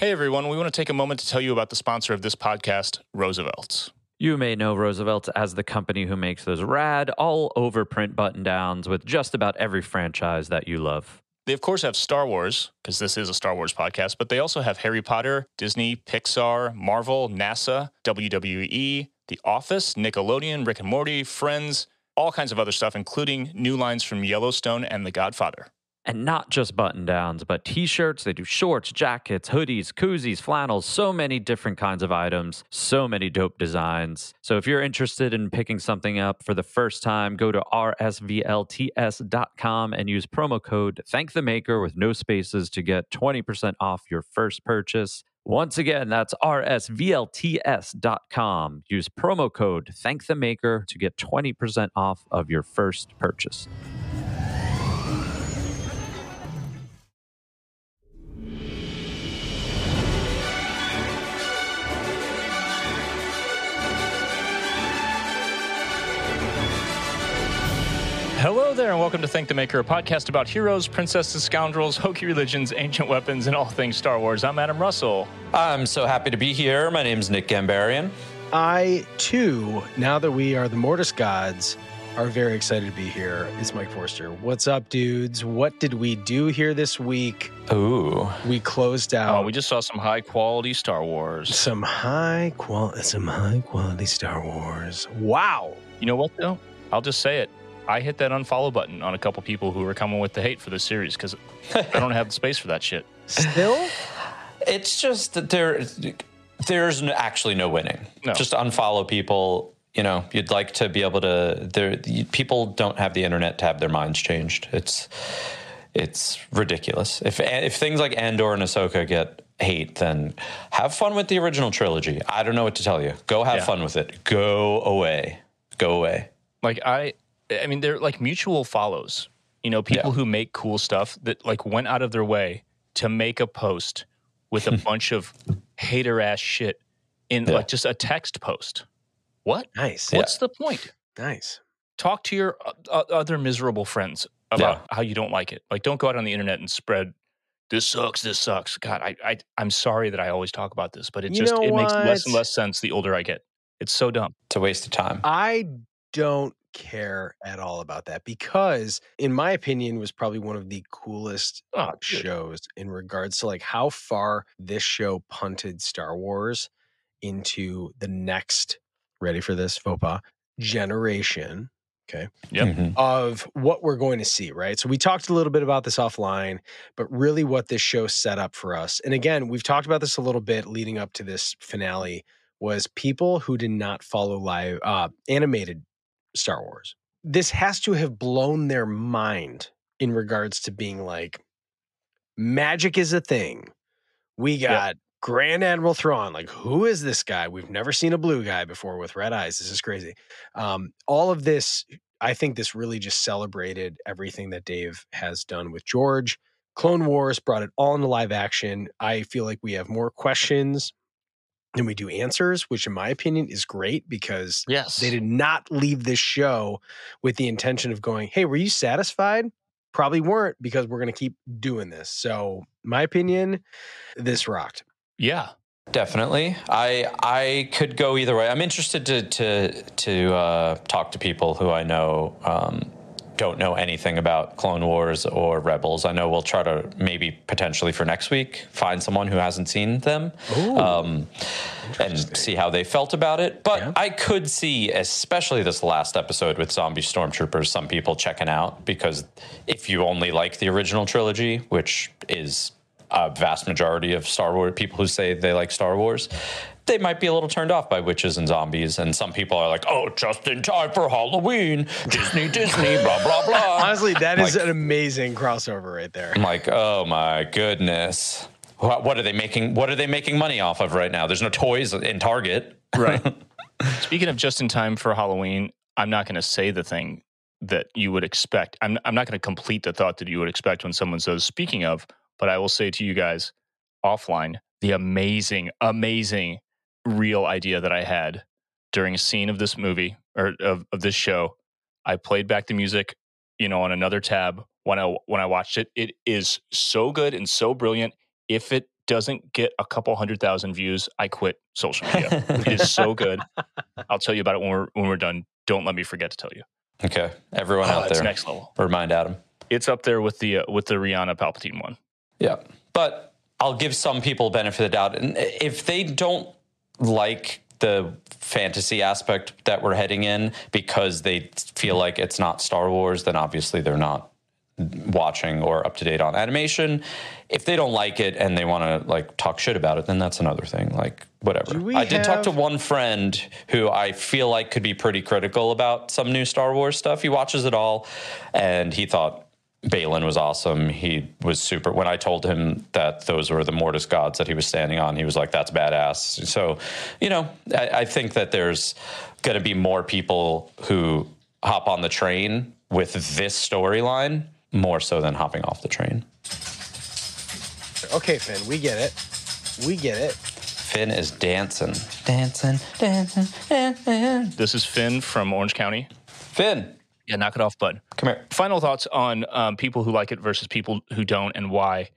Hey, everyone. We want to take a moment to tell you about the sponsor of this podcast, Roosevelt. You may know Roosevelt as the company who makes those rad, all-over print button-downs with just about every franchise that you love. They, of course, have Star Wars, because this is a Star Wars podcast, but they also have Harry Potter, Disney, Pixar, Marvel, NASA, WWE, The Office, Nickelodeon, Rick and Morty, Friends, all kinds of other stuff, including new lines from Yellowstone and The Godfather. And not just button-downs, but t-shirts. They do shorts, jackets, hoodies, koozies, flannels, so many different kinds of items, so many dope designs. So if you're interested in picking something up for the first time, go to RSVLTS.com and use promo code Thank the Maker with no spaces to get 20% off your first purchase. Once again, that's RSVLTS.com. Use promo code Thank the Maker to get 20% off of your first purchase. Hello there, and welcome to Thank the Maker, a podcast about heroes, princesses, scoundrels, hokey religions, ancient weapons, and all things Star Wars. I'm Adam Russell. I'm so happy to be here. My name's Nick Gambarian. I, too, now that we are the Mortis gods, are very excited to be here. It's Mike Forster. What's up, dudes? What did we do here this week? Ooh. We closed out. Oh, we just saw some high-quality Star Wars. Some high-quality Star Wars. Wow. You know what, though? I'll just say it. I hit that unfollow button on a couple people who were coming with the hate for this series because I don't have the space for that shit. Still? It's just that there's actually no winning. No. Just unfollow people. You know, you'd like to be able to... People don't have the internet to have their minds changed. It's ridiculous. If things like Andor and Ahsoka get hate, then have fun with the original trilogy. I don't know what to tell you. Go have fun with it. Go away. Go away. Like, I mean, they're like mutual follows, you know, people who make cool stuff that like went out of their way to make a post with a bunch of hater ass shit in like just a text post. What? Nice. What's the point? Nice. Talk to your other miserable friends about how you don't like it. Like, don't go out on the internet and spread this sucks. This sucks. God, I'm sorry that I always talk about this, but it makes less and less sense the older I get. It's so dumb. It's a waste of time. I don't care at all about that because, in my opinion, was probably one of the coolest shows in regards to like how far this show punted Star Wars into the next, ready for this, faux pas, generation, okay, of what we're going to see, right? So we talked a little bit about this offline, but really what this show set up for us, and again, we've talked about this a little bit leading up to this finale, was people who did not follow live animated Star Wars. This has to have blown their mind in regards to being like, magic is a thing. We got Grand Admiral Thrawn. Like, who is this guy? We've never seen a blue guy before with red eyes. This is crazy. All of this, I think this really just celebrated everything that Dave has done with George. Clone Wars brought it all into live action. I feel like we have more questions and we do answers, which in my opinion is great because they did not leave this show with the intention of going, hey, were you satisfied? Probably weren't, because we're going to keep doing this. So my opinion, this rocked. Yeah, definitely. I could go either way. I'm interested to talk to people who I know don't know anything about Clone Wars or Rebels. I know we'll try to maybe potentially for next week find someone who hasn't seen them and see how they felt about it. But I could see, especially this last episode with zombie stormtroopers, some people checking out, because if you only like the original trilogy, which is a vast majority of Star Wars people who say they like Star Wars, they might be a little turned off by witches and zombies. And some people are like, oh, just in time for Halloween, Disney, blah, blah, blah. Honestly, that is an amazing crossover right there. I'm like, oh my goodness. What are they making? What are they making money off of right now? There's no toys in Target. Right. Speaking of just in time for Halloween, I'm not going to say the thing that you would expect. I'm not going to complete the thought that you would expect when someone says, speaking of, but I will say to you guys offline, the amazing, amazing real idea that I had during a scene of this movie or of this show. I played back the music, you know, on another tab when I watched it. It is so good and so brilliant. If it doesn't get a couple 100,000 views, I quit social media. It is so good. I'll tell you about it when we're done. Don't let me forget to tell you. Okay, everyone out there, next level. Remind Adam. It's up there with the Rihanna Palpatine one. Yeah, but I'll give some people benefit of the doubt, and if they don't like the fantasy aspect that we're heading in because they feel like it's not Star Wars, then obviously they're not watching or up to date on animation. If they don't like it and they want to like talk shit about it, then that's another thing, like whatever. I did talk to one friend who I feel like could be pretty critical about some new Star Wars stuff. He watches it all and he thought Baylan was awesome. He was super. When I told him that those were the Mortis gods that he was standing on, he was like, that's badass. So, you know, I think that there's going to be more people who hop on the train with this storyline more so than hopping off the train. Okay, Finn, we get it. We get it. Finn is dancing. Dancing, dancing, dancing. This is Finn from Orange County. Finn. Yeah, knock it off, bud. Come here. Final thoughts on people who like it versus people who don't and why.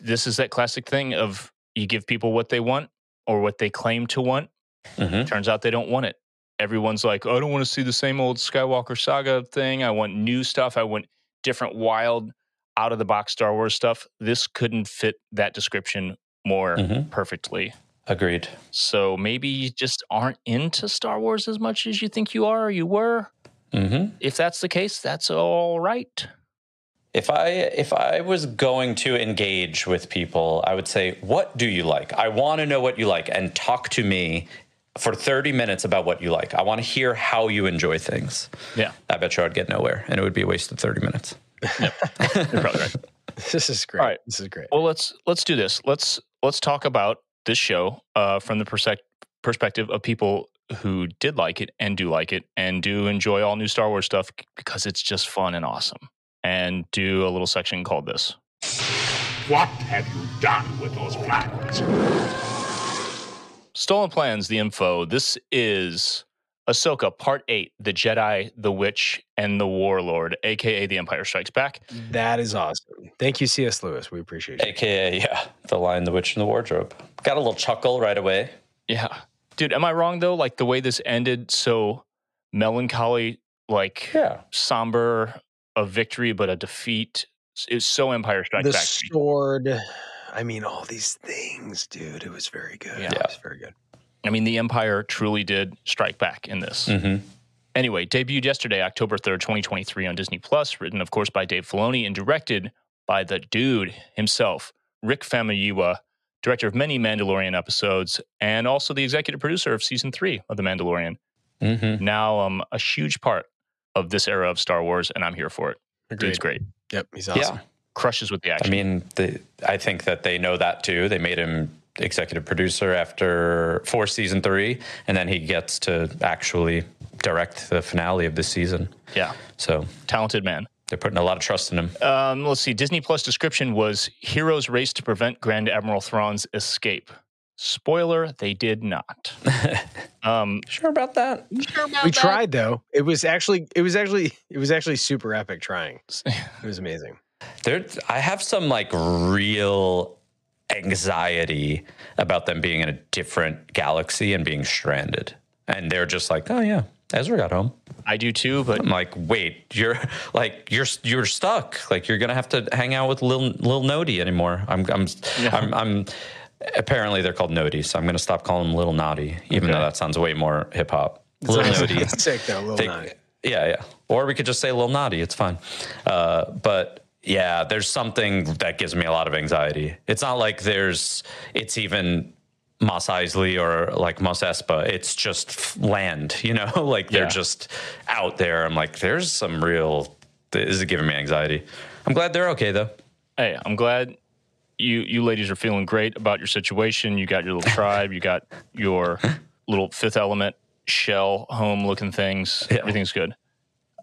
This is that classic thing of you give people what they want or what they claim to want. Mm-hmm. Turns out they don't want it. Everyone's like, oh, I don't want to see the same old Skywalker saga thing. I want new stuff. I want different, wild, out-of-the-box Star Wars stuff. This couldn't fit that description more perfectly. Agreed. So maybe you just aren't into Star Wars as much as you think you are or you were. Mm-hmm. If that's the case, that's all right. If I was going to engage with people, I would say, what do you like? I want to know what you like, and talk to me for 30 minutes about what you like. I want to hear how you enjoy things. Yeah. I bet you I'd get nowhere, and it would be a waste of 30 minutes. Yep. You're probably right. This is great. All right. This is great. Well, let's do this. Let's talk about this show from the perspective of people who did like it and do like it and do enjoy all new Star Wars stuff because it's just fun and awesome, and do a little section called this. What have you done with those plans? Stolen Plans, the info. This is Ahsoka Part 8, the Jedi, the Witch, and the Warlord, a.k.a. The Empire Strikes Back. That is awesome. Thank you, C.S. Lewis. We appreciate it. A.k.a., yeah, The Lion, the Witch, and the Wardrobe. Got a little chuckle right away. Yeah. Dude, am I wrong, though? Like, the way this ended, so melancholy, like, yeah, somber, a victory, but a defeat. It's so Empire Strikes Back. The sword. I mean, all these things, dude. It was very good. Yeah. It was very good. I mean, the Empire truly did strike back in this. Mm-hmm. Anyway, debuted yesterday, October 3rd, 2023 on Disney+, written, of course, by Dave Filoni and directed by the dude himself, Rick Famuyiwa, director of many Mandalorian episodes, and also the executive producer of season 3 of The Mandalorian. Mm-hmm. Now a huge part of this era of Star Wars, and I'm here for it. Agreed. Dude's great. Yep, he's awesome. Yeah. Crushes with the action. I mean, I think that they know that too. They made him executive producer for season 3, and then he gets to actually direct the finale of this season. Yeah. So talented man. They're putting a lot of trust in him. Let's see. Disney Plus description was heroes race to prevent Grand Admiral Thrawn's escape. Spoiler, they did not. Sure about that? Sure about we that? Tried though. It was actually super epic trying. It was amazing. I have some like real anxiety about them being in a different galaxy and being stranded. And they're just like, oh yeah, Ezra got home. I do too, but I'm like, wait, you're stuck. Like you're gonna have to hang out with Lil Noddy anymore. I'm apparently they're called Noddy, so I'm gonna stop calling them Lil Noddy, even though that sounds way more hip hop. Lil Noddy. It's sick though, Lil Noddy. Yeah, yeah. Or we could just say Lil Noddy. It's fine. But yeah, there's something that gives me a lot of anxiety. It's not like it's even Mos Eisley or like Mos Espa. It's just land, you know, like they're just out there. I'm like, there's some real, this is giving me anxiety. I'm glad they're okay though. Hey, I'm glad you ladies are feeling great about your situation. You got your little tribe, you got your little Fifth Element shell home looking things. Yeah. Everything's good.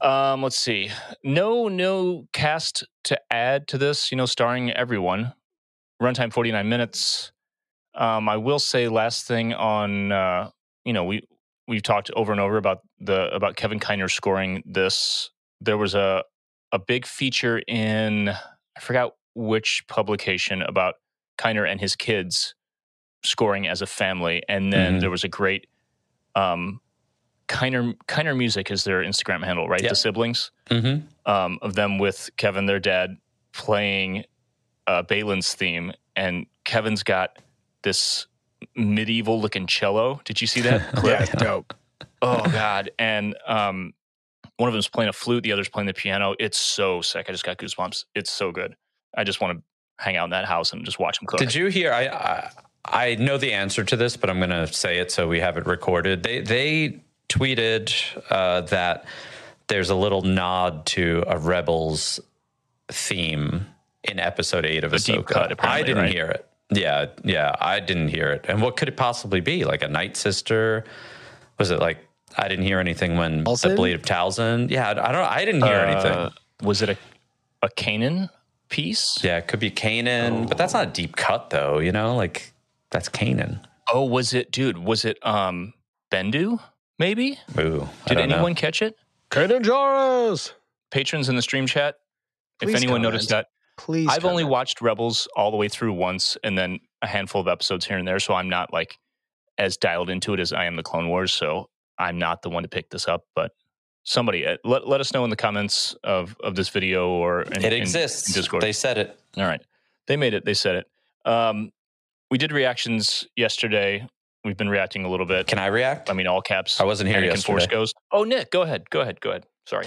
Let's see. No cast to add to this, you know, starring everyone. Runtime 49 minutes. I will say last thing on, you know, we've talked over and over about Kevin Kiner scoring this. There was a big feature in, I forgot which publication, about Kiner and his kids scoring as a family. And then there was a great Kiner Music is their Instagram handle, right? Yeah. The siblings of them with Kevin, their dad, playing Baylan's theme. And Kevin's got this medieval-looking cello. Did you see that clip? Yeah, dope. Oh, God. And one of them's playing a flute. The other's playing the piano. It's so sick. I just got goosebumps. It's so good. I just want to hang out in that house and just watch them cook. Did you hear? I know the answer to this, but I'm going to say it so we have it recorded. They tweeted that there's a little nod to a Rebels theme in episode 8 of Ahsoka. Deep cut, apparently, I didn't hear it. Yeah, I didn't hear it. And what could it possibly be? Like a Nightsister? Was it like, I didn't hear anything when the Blade of Talzin? Yeah, I don't know. I didn't hear anything. Was it a Kanan piece? Yeah, it could be Kanan, but that's not a deep cut though, you know? Like, that's Kanan. Oh, was it Bendu, maybe? Ooh, did anyone catch it? Kanan Jarrus! Patrons in the stream chat, please, if anyone noticed that. Please. I've only watched Rebels all the way through once and then a handful of episodes here and there, so I'm not like as dialed into it as I am the Clone Wars, so I'm not the one to pick this up, but somebody let us know in the comments of this video or it exists. In Discord. They said it. All right. They made it. They said it. We did reactions yesterday. We've been reacting a little bit. Can I react? I mean, all caps. I wasn't here yesterday. Force Ghost. Oh, Nick, go ahead. Sorry.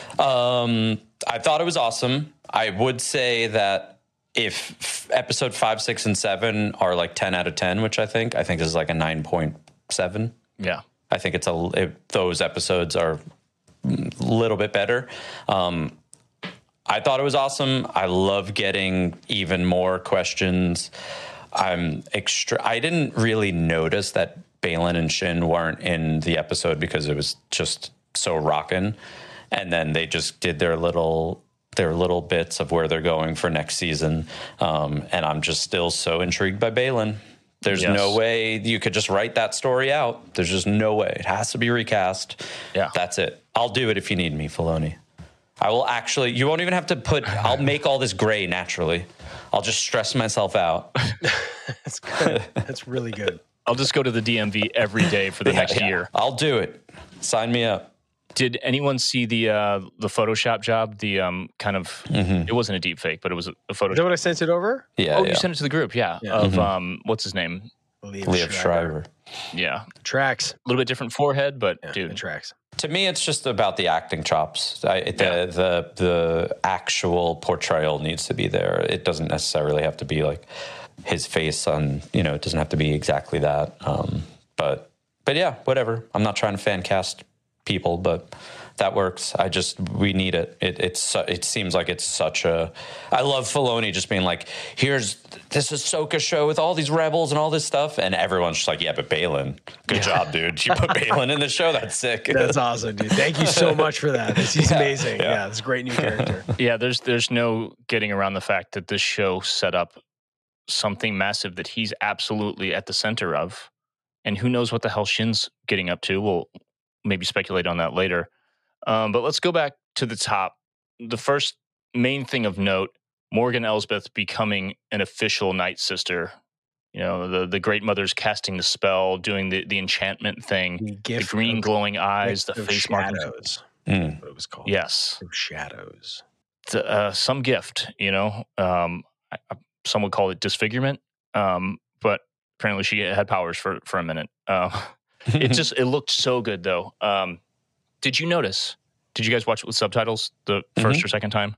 I thought it was awesome. I would say that if episode 5, 6, and 7 are like 10 out of 10, which I think this is like a 9.7. Yeah. I think those episodes are little bit better. I thought it was awesome. I love getting even more questions. I didn't really notice that Baylan and Shin weren't in the episode because it was just so rockin'. And then they just did their little bits of where they're going for next season. And I'm just still so intrigued by Baylan. There's no way you could just write that story out. There's just no way. It has to be recast. Yeah. That's it. I'll do it if you need me, Filoni. I will actually, you won't even have to I'll make all this gray naturally. I'll just stress myself out. That's good. That's really good. I'll just go to the DMV every day for the next year. I'll do it. Sign me up. Did anyone see the Photoshop job? The kind of, it wasn't a deep fake, but it was a Photoshop. Is that what I sent it over? Yeah. Oh, you sent it to the group, yeah. Of, what's his name? Liev Schreiber. Yeah. The tracks. A little bit different forehead, but dude. The tracks. To me, it's just about the acting chops. The actual portrayal needs to be there. It doesn't necessarily have to be like his face on, you know, it doesn't have to be exactly that. But yeah, whatever. I'm not trying to fan cast people, but that works. We need it. It seems like it's such a, I love Filoni just being like, here's this Ahsoka show with all these rebels and all this stuff. And everyone's just like, yeah, but Baylan, good job, dude. You put Baylan in the show. That's sick. That's awesome, dude. Thank you so much for that. He's amazing. Yeah, it's a great new character. Yeah, there's no getting around the fact that this show set up something massive that he's absolutely at the center of. And who knows what the hell Shin's getting up to. We'll maybe speculate on that later. But let's go back to the top. The first main thing of note, Morgan Elsbeth becoming an official Nightsister. You know, the Great Mother's casting the spell, doing the enchantment thing, the green glowing eyes, the face shadows. That's what it was called. Yes. Shadows. Some gift, you know. Some would call it disfigurement. But apparently she had powers for a minute. It looked so good, though. Did you notice? Did you guys watch it with subtitles the first or second time?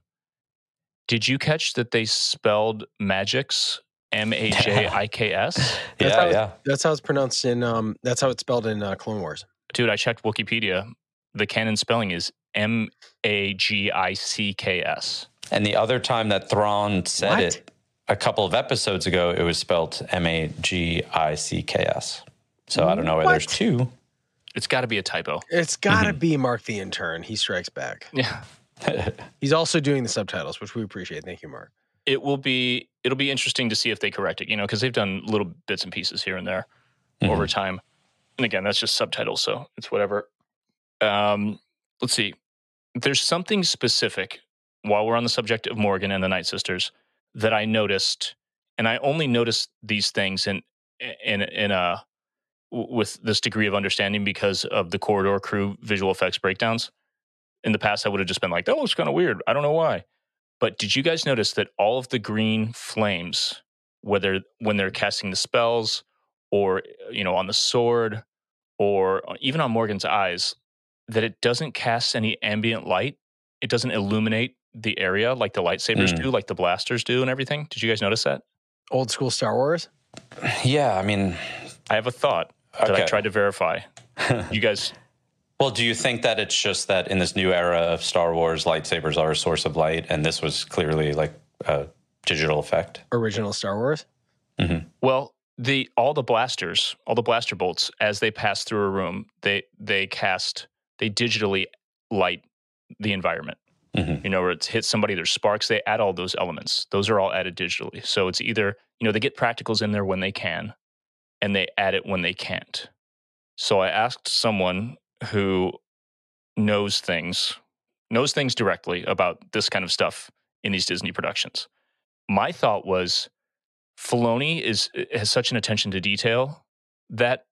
Did you catch that they spelled magics MAJIKS? That's how it's pronounced in. That's how it's spelled in Clone Wars. Dude, I checked Wikipedia. The canon spelling is MAGICKS. And the other time that Thrawn said it, a couple of episodes ago, it was spelled MAGICKS. So I don't know why there's two. It's got to be a typo. It's got to be Mark the Intern. He strikes back. Yeah. He's also doing the subtitles, which we appreciate. Thank you, Mark. It'll be interesting to see if they correct it, you know, because they've done little bits and pieces here and there over time. And again, that's just subtitles, so it's whatever. Let's see. There's something specific, while we're on the subject of Morgan and the Nightsisters, that I noticed And I only notice these things with this degree of understanding because of the Corridor Crew visual effects breakdowns. In the past, I would have just been like, that looks kind of weird. I don't know why. But did you guys notice that all of the green flames, whether when they're casting the spells or, you know, on the sword or even on Morgan's eyes, that it doesn't cast any ambient light? It doesn't illuminate the area like the lightsabers do, like the blasters do and everything? Did you guys notice that? Old school Star Wars? Yeah, I mean... I have a thought that I tried to verify. You guys... Well, do you think that it's just that in this new era of Star Wars, lightsabers are a source of light, and this was clearly like a digital effect? Original Star Wars? Mm-hmm. Well, all the blaster bolts, as they pass through a room, they digitally light the environment. Mm-hmm. You know, where it hits somebody, there's sparks, they add all those elements. Those are all added digitally. So it's either, you know, they get practicals in there when they can, and they add it when they can't. So I asked someone who knows things directly about this kind of stuff in these Disney productions. My thought was, Filoni has such an attention to detail that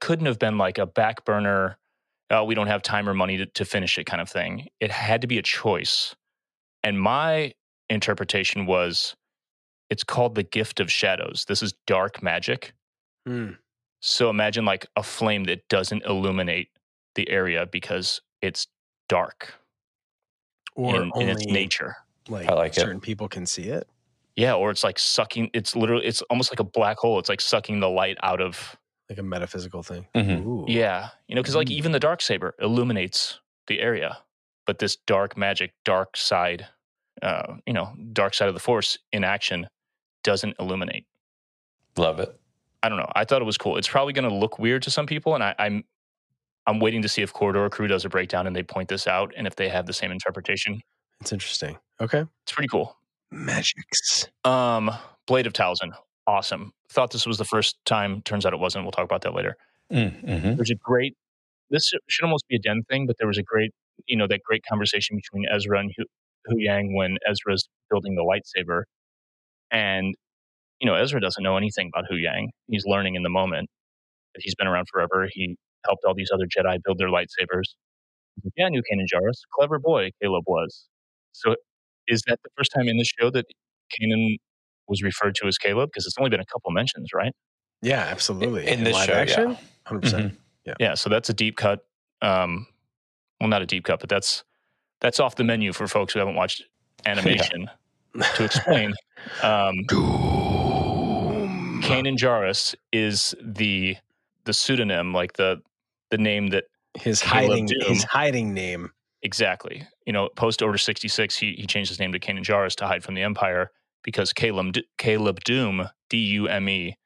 couldn't have been like a back burner, we don't have time or money to finish it kind of thing. It had to be a choice. And my interpretation was, it's called the Gift of Shadows. This is dark magic. So imagine like a flame that doesn't illuminate the area because it's dark, or in its nature. Like certain people can see it. Yeah, or it's like sucking. It's almost like a black hole. It's like sucking the light out of, like, a metaphysical thing. Mm-hmm. Ooh. Yeah, you know, because like even the Darksaber illuminates the area, but this dark magic, dark side of the Force in action doesn't illuminate. Love it. I don't know. I thought it was cool. It's probably going to look weird to some people, and I'm waiting to see if Corridor Crew does a breakdown and they point this out, and if they have the same interpretation. It's interesting. Okay, it's pretty cool. Magics. Blade of Talzin, awesome. Thought this was the first time. Turns out it wasn't. We'll talk about that later. Mm-hmm. There's a great. This should almost be a Den thing, but there was a great, you know, that great conversation between Ezra and Huyang when Ezra's building the lightsaber, and, you know, Ezra doesn't know anything about Huyang. He's learning in the moment. He's been around forever. He helped all these other Jedi build their lightsabers. Yeah, I knew Kanan Jarrus. Clever boy, Caleb was. So is that the first time in the show that Kanan was referred to as Caleb? Because it's only been a couple mentions, right? Yeah, absolutely. In this show, action? Yeah. 100%. Mm-hmm. Yeah, so that's a deep cut. Well, not a deep cut, but that's off the menu for folks who haven't watched animation to explain. Kanan Jarrus is the pseudonym, like the name that his hiding name. Exactly. You know, post Order 66, he changed his name to Kanan Jarrus to hide from the Empire because Caleb Dume, D-U-M-E,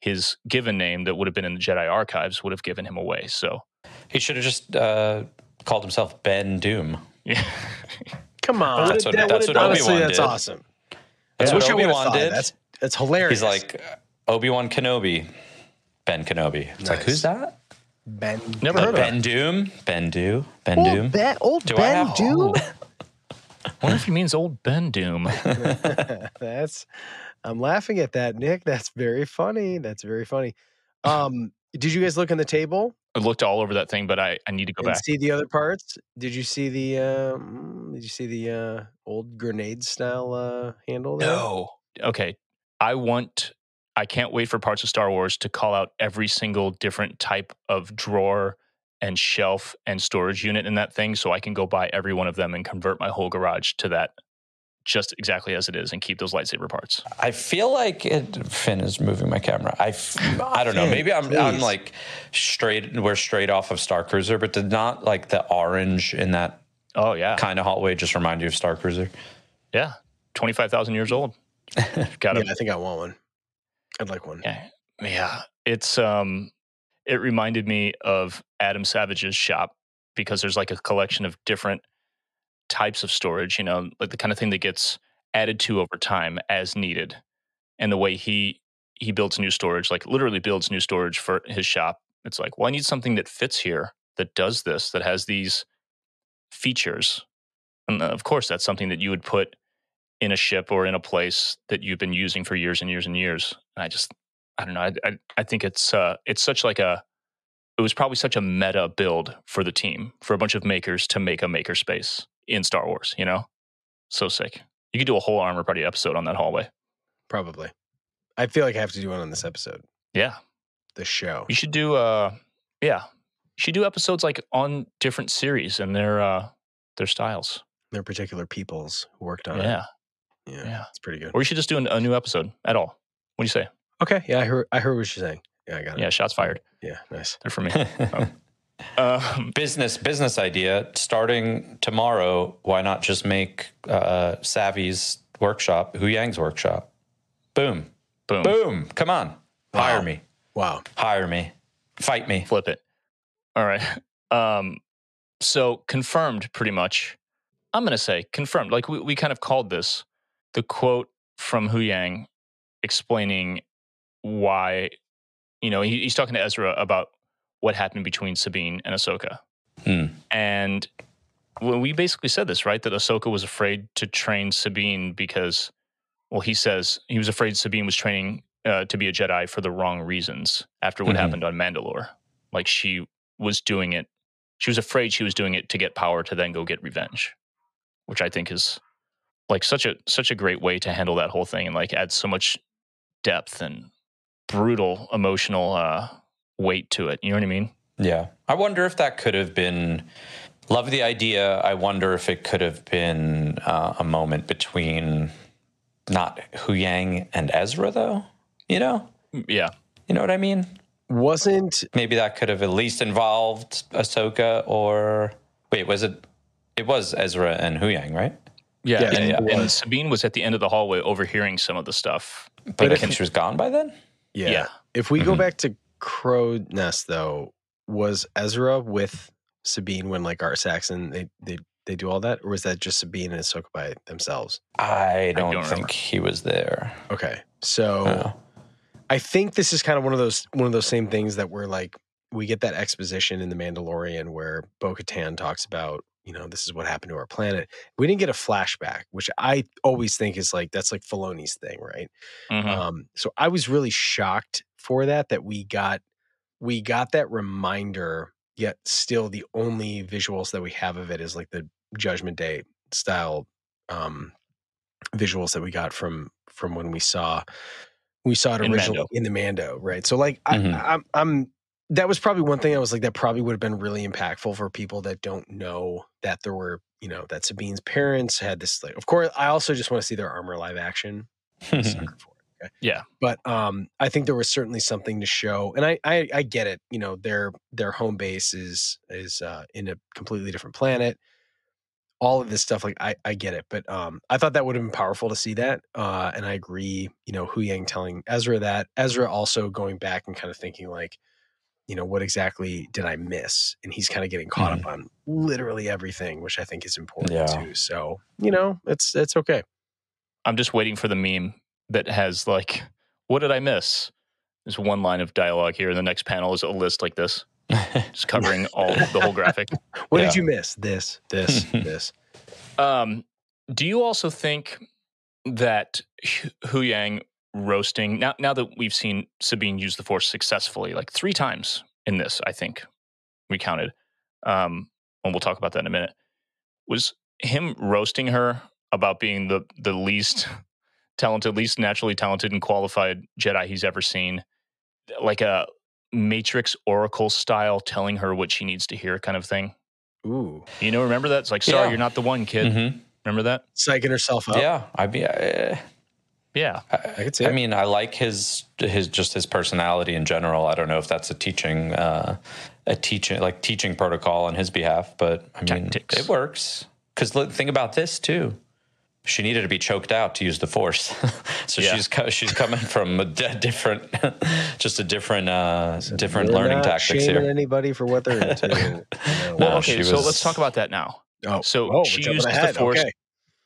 his given name that would have been in the Jedi archives would have given him away. So he should have just called himself Ben Doom. Yeah. Come on, that's what Obi-Wan did. That's awesome. That's what Obi-Wan did. That's hilarious. He's like Obi-Wan Kenobi, Ben Kenobi. It's nice. Like, who's that? Ben. Never heard Ben of Doom. Ben Doom. Old Ben Doom. I wonder if he means old Ben Doom. I'm laughing at that, Nick. That's very funny. Did you guys look in the table? I looked all over that thing, but I need to go back and see the other parts. Did you see the old grenade style handle there? No. Okay. I can't wait for parts of Star Wars to call out every single different type of drawer and shelf and storage unit in that thing, so I can go buy every one of them and convert my whole garage to that just exactly as it is and keep those lightsaber parts. I feel like Finn is moving my camera. I don't know. Maybe I'm like straight off of Starcruiser, but did not like the orange in that kind of hallway just remind you of Starcruiser? Yeah. 25,000 years old. I think I want one. I'd like one. Yeah. It's it reminded me of Adam Savage's shop because there's like a collection of different types of storage, you know, like the kind of thing that gets added to over time as needed. And the way he builds new storage, like literally builds new storage for his shop. It's like, well, I need something that fits here, that does this, that has these features. And of course, that's something that you would put in a ship or in a place that you've been using for years and years and years. And I don't know. I think it's such like a, it was probably such a meta build for the team, for a bunch of makers to make a makerspace in Star Wars, you know? So sick. You could do a whole Armor Party episode on that hallway. Probably. I feel like I have to do one on this episode. Yeah. The show. You should do, yeah. You should do episodes like on different series and their styles. Their particular peoples who worked on it. Yeah. Yeah. It's pretty good. Or you should just do a new episode at all. What do you say? Okay. Yeah, I heard what you're saying. Yeah, I got it. Yeah, shots fired. Yeah, nice. They're for me. Business idea. Starting tomorrow, why not just make Savvy's workshop, Huyang's workshop? Boom. Boom. Boom. Come on. Wow. Hire me. Wow. Hire me. Fight me. Flip it. All right. So confirmed pretty much. I'm going to say confirmed. Like we kind of called this. The quote from Huyang explaining why, you know, he's talking to Ezra about what happened between Sabine and Ahsoka. Mm. And well, we basically said this, right? That Ahsoka was afraid to train Sabine because, well, he says he was afraid Sabine was training to be a Jedi for the wrong reasons after what happened on Mandalore. Like she was doing it. She was afraid she was doing it to get power to then go get revenge, which I think is like such a great way to handle that whole thing and like add so much depth and brutal emotional weight to it. You know what I mean? Yeah. I wonder if that could have been, love the idea. I wonder if it could have been a moment between not Huyang and Ezra though, you know? Yeah. You know what I mean? Wasn't maybe that could have at least involved Ahsoka or wait, was it? It was Ezra and Huyang, right? Yeah, and Sabine was at the end of the hallway overhearing some of the stuff. But I think she was gone by then. Yeah. If we go back to Crow's Nest, though, was Ezra with Sabine when like Art Saxon they do all that, or was that just Sabine and Ahsoka by themselves? I don't think he was there. Okay, so. Oh. I think this is kind of one of those same things that we're like, we get that exposition in The Mandalorian where Bo-Katan talks about, you know, this is what happened to our planet. We didn't get a flashback, which I always think is like, that's like Filoni's thing, right? Mm-hmm. So I was really shocked for that we got that reminder, yet still the only visuals that we have of it is like the Judgment Day style visuals that we got from when we saw it originally in the Mando, right? So like, I'm that was probably one thing I was like, that probably would have been really impactful for people that don't know that there were, you know, that Sabine's parents had this, like, of course, I also just want to see their armor live action. I'm a sucker for it, okay? Yeah. But I think there was certainly something to show. And I get it, you know, their home base is in a completely different planet. All of this stuff, like, I get it. But I thought that would have been powerful to see that. And I agree, you know, Huyang telling Ezra that. Ezra also going back and kind of thinking, like, you know, what exactly did I miss? And he's kind of getting caught up on literally everything, which I think is important, too. So, you know, it's okay. I'm just waiting for the meme that has, like, what did I miss? There's one line of dialogue here. And the next panel is a list like this. Just covering the whole graphic. What did you miss? This. Do you also think that Huyang roasting, now that we've seen Sabine use the Force successfully, like 3 times in this, I think we counted, and we'll talk about that in a minute, was him roasting her about being the least talented, least naturally talented and qualified Jedi he's ever seen, like a Matrix Oracle style, telling her what she needs to hear kind of thing. Ooh. You know, remember that? It's like, sorry, you're not the one, kid. Mm-hmm. Remember that? Psyching herself up. Yeah. I could see it. I mean, I like his personality in general. I don't know if that's a teaching protocol on his behalf, but I mean, it works. Because think about this too. She needed to be choked out to use the Force. So she's coming from a different learning tactics here. Anybody for what they're into. So let's talk about that now. She uses the Force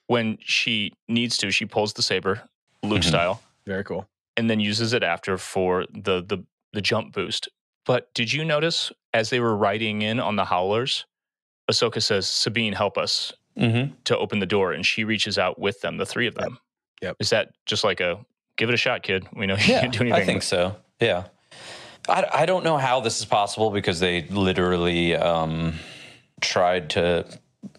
when she needs to. She pulls the saber, Luke style. Very cool. And then uses it after for the jump boost. But did you notice as they were riding in on the Howlers, Ahsoka says, Sabine, help us. to open the door, and she reaches out with them, the three of them. Yep. Is that just like a give it a shot, kid? We know you can't do anything. I think so. Yeah. I don't know how this is possible because they literally tried to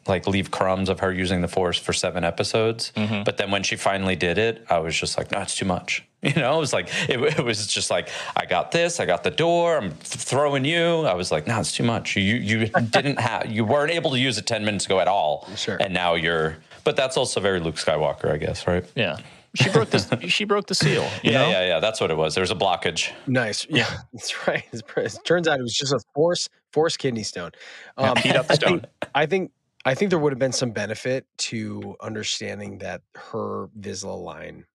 like leave crumbs of her using the Force for 7 episodes. Mm-hmm. But then when she finally did it, I was just like, no, it's too much. You know, it was like, it was just like, I got this, I got the door, I'm throwing you. I was like, no, it's too much. You didn't have, you weren't able to use it 10 minutes ago at all. Sure. And now you're, but that's also very Luke Skywalker, I guess, right? Yeah. She broke this. She broke the seal. You know? That's what it was. There was a blockage. Nice. Yeah, that's right. It turns out it was just a force kidney stone. Heat up the stone. I think there would have been some benefit to understanding that her Vizsla line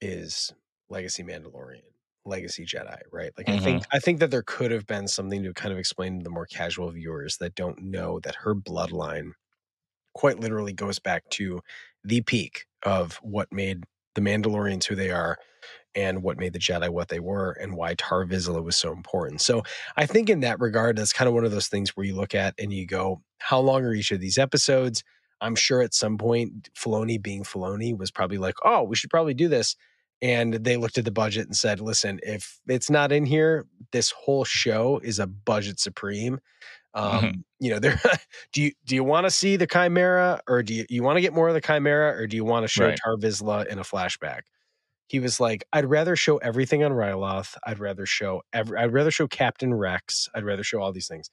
is legacy Mandalorian, legacy Jedi, right? Like I think that there could have been something to kind of explain to the more casual viewers that don't know that her bloodline quite literally goes back to the peak of what made the Mandalorians who they are, and what made the Jedi what they were, and why Tar Vizsla was so important. So I think in that regard, that's kind of one of those things where you look at and you go, how long are each of these episodes? I'm sure at some point, Filoni being Filoni was probably like, oh, we should probably do this. And they looked at the budget and said, listen, if it's not in here, this whole show is a budget supreme. You know, there. do you want to see the Chimera, or do you want to get more of the Chimera, or do you want to show Tar Vizsla in a flashback? He was like, I'd rather show everything on Ryloth. I'd rather show Captain Rex. I'd rather show all these things.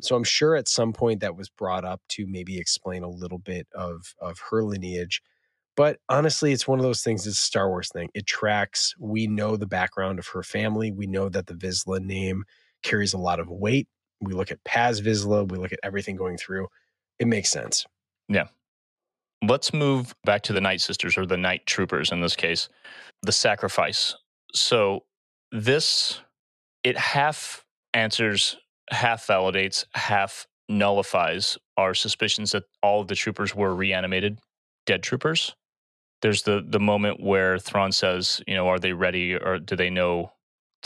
So I'm sure at some point that was brought up to maybe explain a little bit of her lineage. But honestly, it's one of those things. It's a Star Wars thing. It tracks. We know the background of her family. We know that the Vizsla name carries a lot of weight. We look at Paz Vizsla. We look at everything going through. It makes sense. Yeah. Let's move back to the Nightsisters, or the Night Troopers in this case. The sacrifice. So this, it half answers, half validates, half nullifies our suspicions that all of the troopers were reanimated dead troopers. There's the moment where Thrawn says, you know, are they ready, or do they know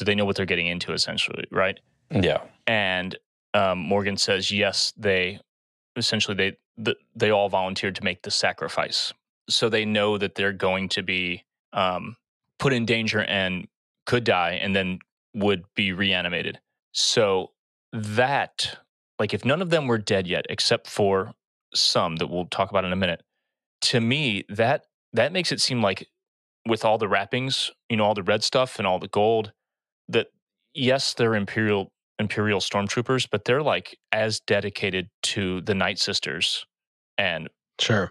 what they're getting into, essentially, right? Yeah. And Morgan says, yes, they all volunteered to make the sacrifice. So they know that they're going to be put in danger and could die, and then would be reanimated. So that, like, if none of them were dead yet, except for some that we'll talk about in a minute, to me, that makes it seem like, with all the wrappings, you know, all the red stuff and all the gold, that yes, they're Imperial stormtroopers, but they're like as dedicated to the Nightsisters and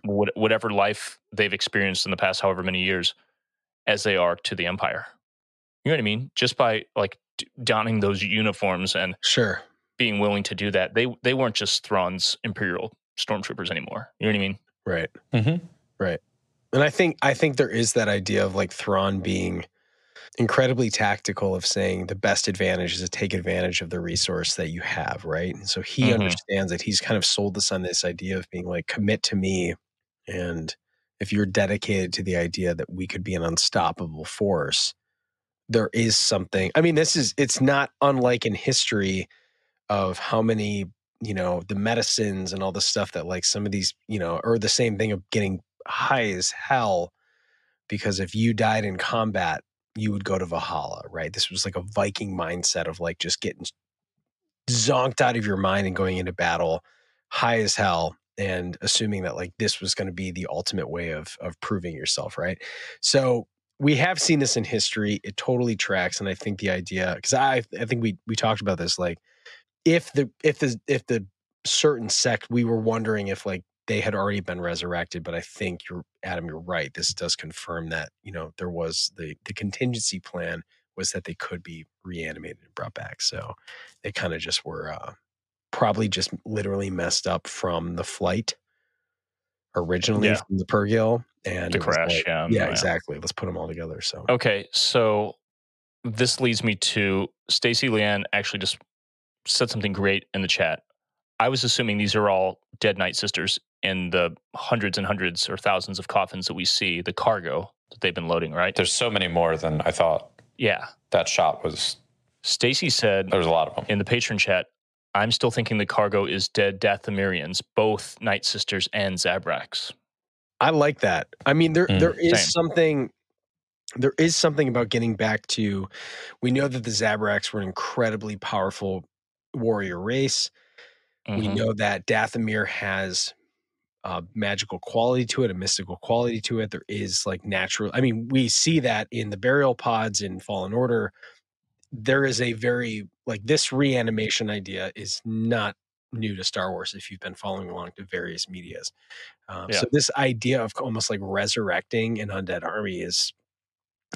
whatever life they've experienced in the past however many years as they are to the Empire. You know what I mean? Just by like donning those uniforms and being willing to do that, they weren't just Thrawn's Imperial stormtroopers anymore. You know what I mean? Right. Mm-hmm. Right. And I think there is that idea of like Thrawn being incredibly tactical, of saying the best advantage is to take advantage of the resource that you have, right? And so he understands that he's kind of sold us on this idea of being like, commit to me. And if you're dedicated to the idea that we could be an unstoppable force, there is something. I mean, it's not unlike in history of how many, you know, the medicines and all the stuff that like some of these, you know, or the same thing of getting high as hell because if you died in combat, you would go to Valhalla, right? This was like a Viking mindset of like just getting zonked out of your mind and going into battle high as hell and assuming that like this was going to be the ultimate way of proving yourself, right? So we have seen this in history. It totally tracks. And I think the idea, because I think we talked about this, like if the certain sect, we were wondering if like they had already been resurrected, but I think Adam, you're right. This does confirm that, you know, there was the contingency plan was that they could be reanimated and brought back. So they kind of just were probably just literally messed up from the flight originally from the Purrgil and the crash. Like, yeah, exactly. Let's put them all together. So okay, so this leads me to Stacey Leanne actually just said something great in the chat. I was assuming these are all dead Nightsisters in the hundreds and hundreds or thousands of coffins that we see, the cargo that they've been loading, right? There's so many more than I thought. Yeah. That shot was... Stacy said... There's a lot of them. In the patron chat, I'm still thinking the cargo is dead Dathomirians, both Nightsisters and Zabraks. I like that. I mean, there is something about getting back to, we know that the Zabraks were an incredibly powerful warrior race. Mm-hmm. We know that Dathomir has a magical quality to it, a mystical quality to it. There is like natural, I mean, we see that in the burial pods in Fallen Order. There is a very, like, this reanimation idea is not new to Star Wars if you've been following along to various medias. So this idea of almost like resurrecting an undead army is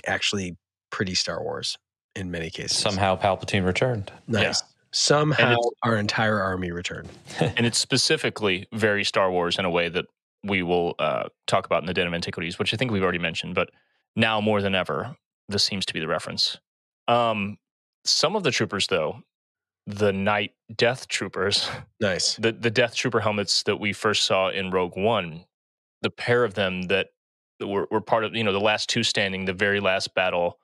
actually pretty Star Wars in many cases. Somehow Palpatine returned. Nice. Yeah. Somehow our entire army returned. And it's specifically very Star Wars in a way that we will talk about in the Den of Antiquities, which I think we've already mentioned, but now more than ever, this seems to be the reference. Some of the troopers, though, the Night Death Troopers, nice, the Death Trooper helmets that we first saw in Rogue One, the pair of them that were part of, you know, the last two standing, the very last battle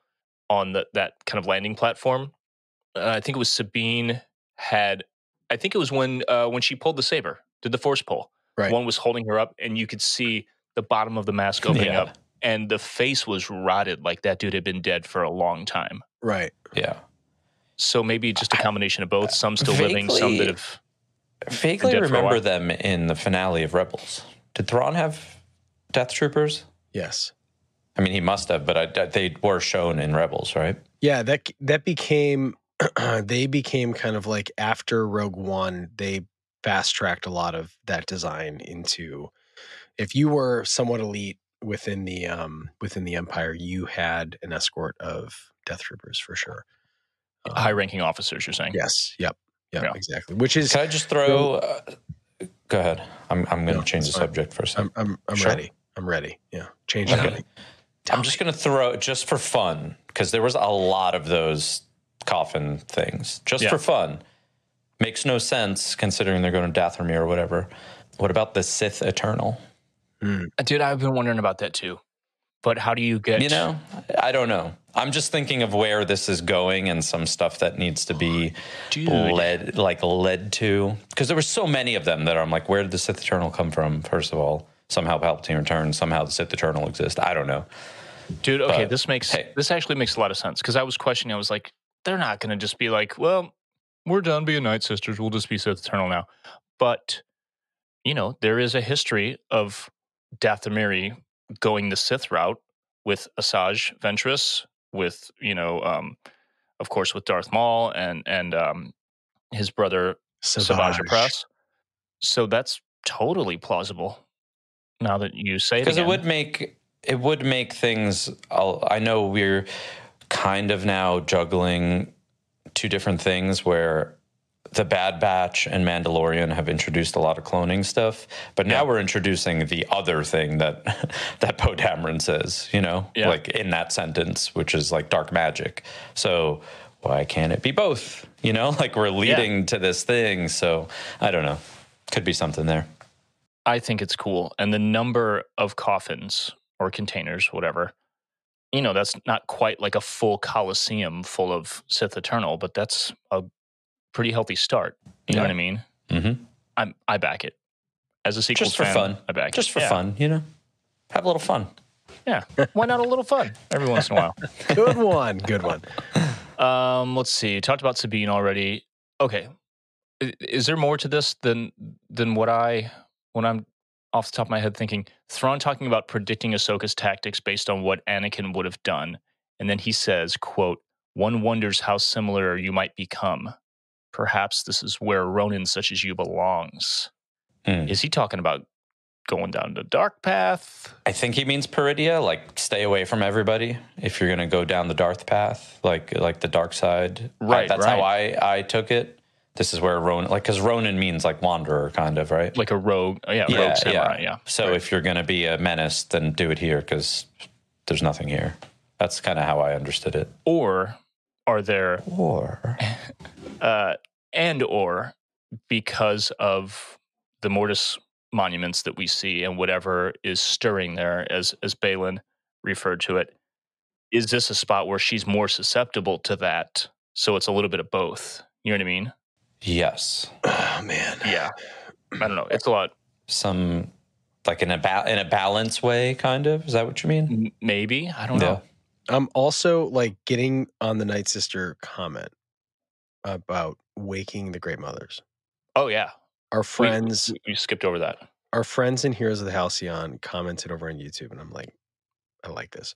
on that kind of landing platform. I think it was Sabine had, I think it was when she pulled the saber, did the force pull. Right. One was holding her up, and you could see the bottom of the mask opening up, and the face was rotted, like that dude had been dead for a long time. Right. Yeah. So maybe just a combination of both, some still living, some that have... Vaguely remember them in the finale of Rebels. Did Thrawn have Death Troopers? Yes. I mean, he must have, but they were shown in Rebels, right? Yeah, that became... they became kind of like, after Rogue One, they fast-tracked a lot of that design into... If you were somewhat elite within the Empire, you had an escort of Death Troopers for sure. High-ranking officers, you're saying? Yes. Yep. Exactly. Which is... Can I just throw... go ahead. I'm going to change the subject for a second. I'm sure. Ready. I'm ready. Yeah. Change the subject. I'm just going to throw, just for fun, because there was a lot of those coffin things. Just for fun. Makes no sense, considering they're going to Dathomir or whatever. What about the Sith Eternal? Mm. Dude, I've been wondering about that, too. But how do you get... You know, I don't know. I'm just thinking of where this is going and some stuff that needs to be led to. Because there were so many of them that I'm like, where did the Sith Eternal come from, first of all? Somehow Palpatine returned. Somehow the Sith Eternal exists. I don't know. Dude, okay, this actually makes a lot of sense. Because I was questioning, I was like, they're not going to just be like, well, we're done being Nightsisters. We'll just be Sith Eternal now. But, you know, there is a history of Dathomiri going the Sith route with Asajj Ventress, with, you know, of course, with Darth Maul and his brother Savage Press. So that's totally plausible. Now that you say it, because it would make things. I know we're kind of now juggling two different things where the Bad Batch and Mandalorian have introduced a lot of cloning stuff, but now we're introducing the other thing that Poe Dameron says, you know, like in that sentence, which is like dark magic. So why can't it be both? You know, like we're leading to this thing. So I don't know. Could be something there. I think it's cool. And the number of coffins or containers, whatever, you know, that's not quite like a full Colosseum full of Sith Eternal, but that's a pretty healthy start. You know what I mean? Mm-hmm. I back it. As a sequel just for fan, fun. I back it. Just for fun, you know? Have a little fun. Yeah. Why not a little fun every once in a while? Good one. Good one. Let's see. Talked about Sabine already. Okay. Is there more to this than what I'm off the top of my head thinking? Thrawn talking about predicting Ahsoka's tactics based on what Anakin would have done. And then he says, quote, "One wonders how similar you might become. Perhaps this is where Ronin such as you belongs." Mm. Is he talking about going down the dark path? I think he means Peridea, like stay away from everybody if you're going to go down the dark path, like the dark side. Right, that's how I took it. This is where Ronin, like, because Ronin means like wanderer, kind of, right? Like a rogue, rogue samurai, So if you're going to be a menace, then do it here because there's nothing here. That's kind of how I understood it. Or because of the Mortis monuments that we see and whatever is stirring there, as Baylan referred to it, is this a spot where she's more susceptible to that? So it's a little bit of both. You know what I mean? Yes. Oh, man. Yeah. I don't know. It's a lot. Some, like in a balanced way, kind of. Is that what you mean? Maybe. I don't know. I'm also like getting on the Nightsister comment about waking the Great Mothers. Oh, yeah. Our friends. We skipped over that. Our friends and Heroes of the Halcyon commented over on YouTube, and I'm like, I like this.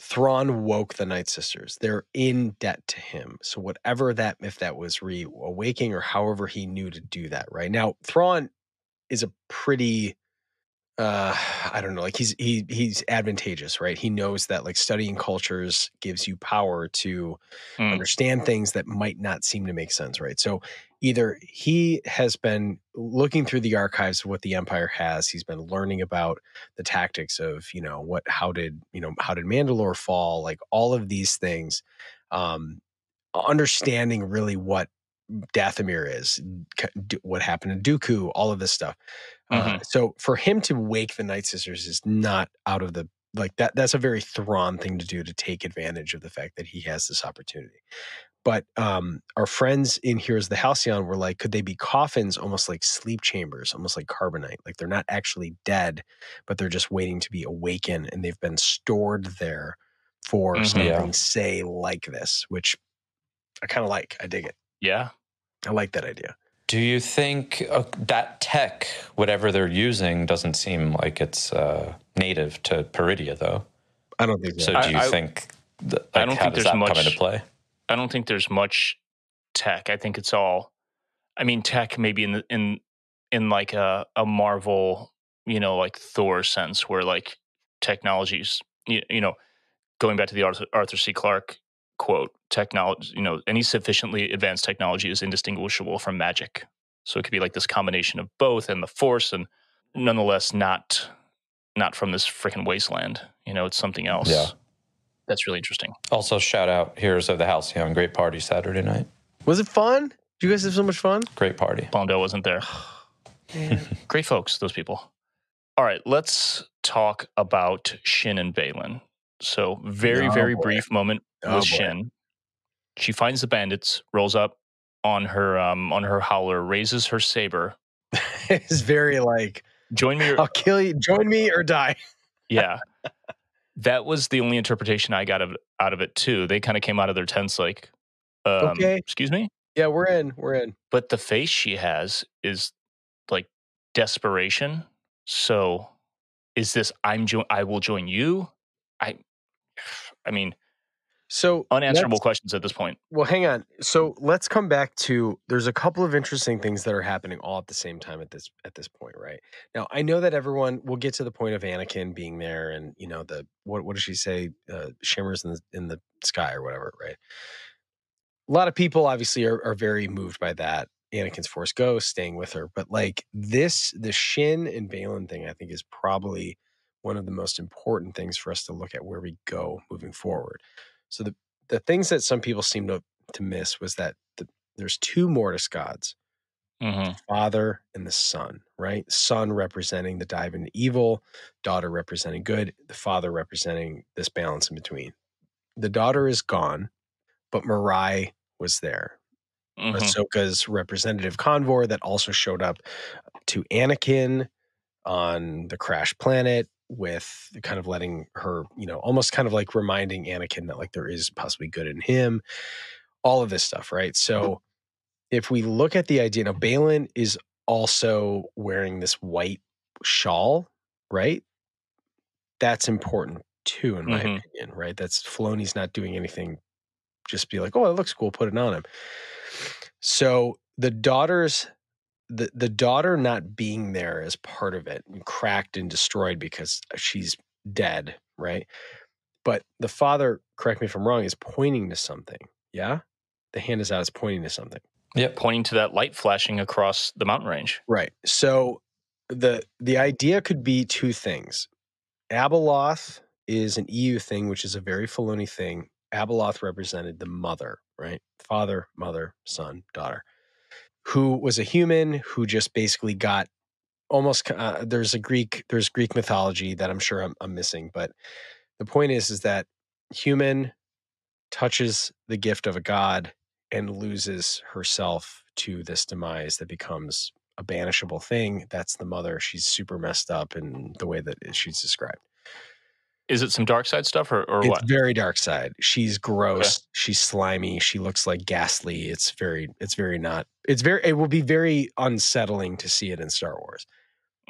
Thrawn woke the Nightsisters. They're in debt to him. So whatever that, if that was reawaking or however he knew to do that, right? Now, Thrawn is a pretty, I don't know, like he's advantageous, right? He knows that like studying cultures gives you power to understand things that might not seem to make sense, right? So either he has been looking through the archives of what the Empire has, he's been learning about the tactics of, you know, what, how did Mandalore fall, like all of these things, understanding really what Dathomir is, what happened to Dooku, all of this stuff. So for him to wake the Nightsisters is not out of the, like that, that's a very Thrawn thing to do, to take advantage of the fact that he has this opportunity. But our friends in Heroes of the Halcyon were like, could they be coffins, almost like sleep chambers, almost like carbonite? Like they're not actually dead, but they're just waiting to be awakened, and they've been stored there for something, say, like this, which I kind of like. I dig it. Yeah. I like that idea. Do you think that tech, whatever they're using, doesn't seem like it's native to Peridea, though? I don't think so. So do you think how does that come into play? I don't think there's much tech. I think it's all, I mean, tech maybe in like a Marvel, you know, like Thor sense, where like technologies, you know, going back to the Arthur C. Clarke quote, technology, you know, any sufficiently advanced technology is indistinguishable from magic. So it could be like this combination of both and the Force, and nonetheless not from this freaking wasteland. You know, it's something else. Yeah. That's really interesting. Also, shout out Heroes of the Halcyon. Great party Saturday night. Was it fun? Did you guys have so much fun? Great party. Bondo wasn't there. Great folks, those people. All right, let's talk about Shin and Baylan. So very brief moment with Shin. She finds the bandits, rolls up on her howler, raises her saber. It's very like, join me or I'll kill you. Join me or die. Yeah. That was the only interpretation I got out of it, too. They kind of came out of their tents like, okay. Excuse me? Yeah, we're in. But the face she has is like desperation. So is this, I will join you? I mean, so unanswerable questions at this point. Well, hang on. So let's come back to, there's a couple of interesting things that are happening all at the same time at this point, right? Now, I know that everyone will get to the point of Anakin being there, and you know, the what does she say? Shimmers in the sky or whatever, right? A lot of people obviously are very moved by that. Anakin's Force ghost staying with her, but like this, the Shin and Baylan thing, I think is probably one of the most important things for us to look at where we go moving forward. So the things that some people seem to miss was that there's two Mortis gods, the father and the son, right? Son representing the dive into evil, daughter representing good, the father representing this balance in between. The daughter is gone, but Mirai was there. Ahsoka's representative convoy that also showed up to Anakin on the crash planet, with kind of letting her, you know, almost kind of like reminding Anakin that like there is possibly good in him, all of this stuff, right? So if we look at the idea, now Baylan is also wearing this white shawl, right? That's important too, in my opinion, right? That's Filoni's not doing anything, just be like, oh, it looks cool, put it on him. So the daughter's the daughter not being there is part of it, and cracked and destroyed because she's dead, right? But the father, correct me if I'm wrong, is pointing to something. Yeah? The hand is out, it's pointing to something. Yeah, pointing to that light flashing across the mountain range. Right. So the idea could be two things. Abeloth is an EU thing, which is a very Filoni thing. Abeloth represented the mother, right? Father, mother, son, daughter, who was a human who just basically got almost, there's Greek mythology that I'm sure I'm missing, but the point is that human touches the gift of a god and loses herself to this demise that becomes a banishable thing. That's the mother. She's super messed up in the way that she's described. Is it some dark side stuff or what? It's very dark side. She's gross. Okay. She's slimy. She looks like Ghastly. It will be very unsettling to see it in Star Wars.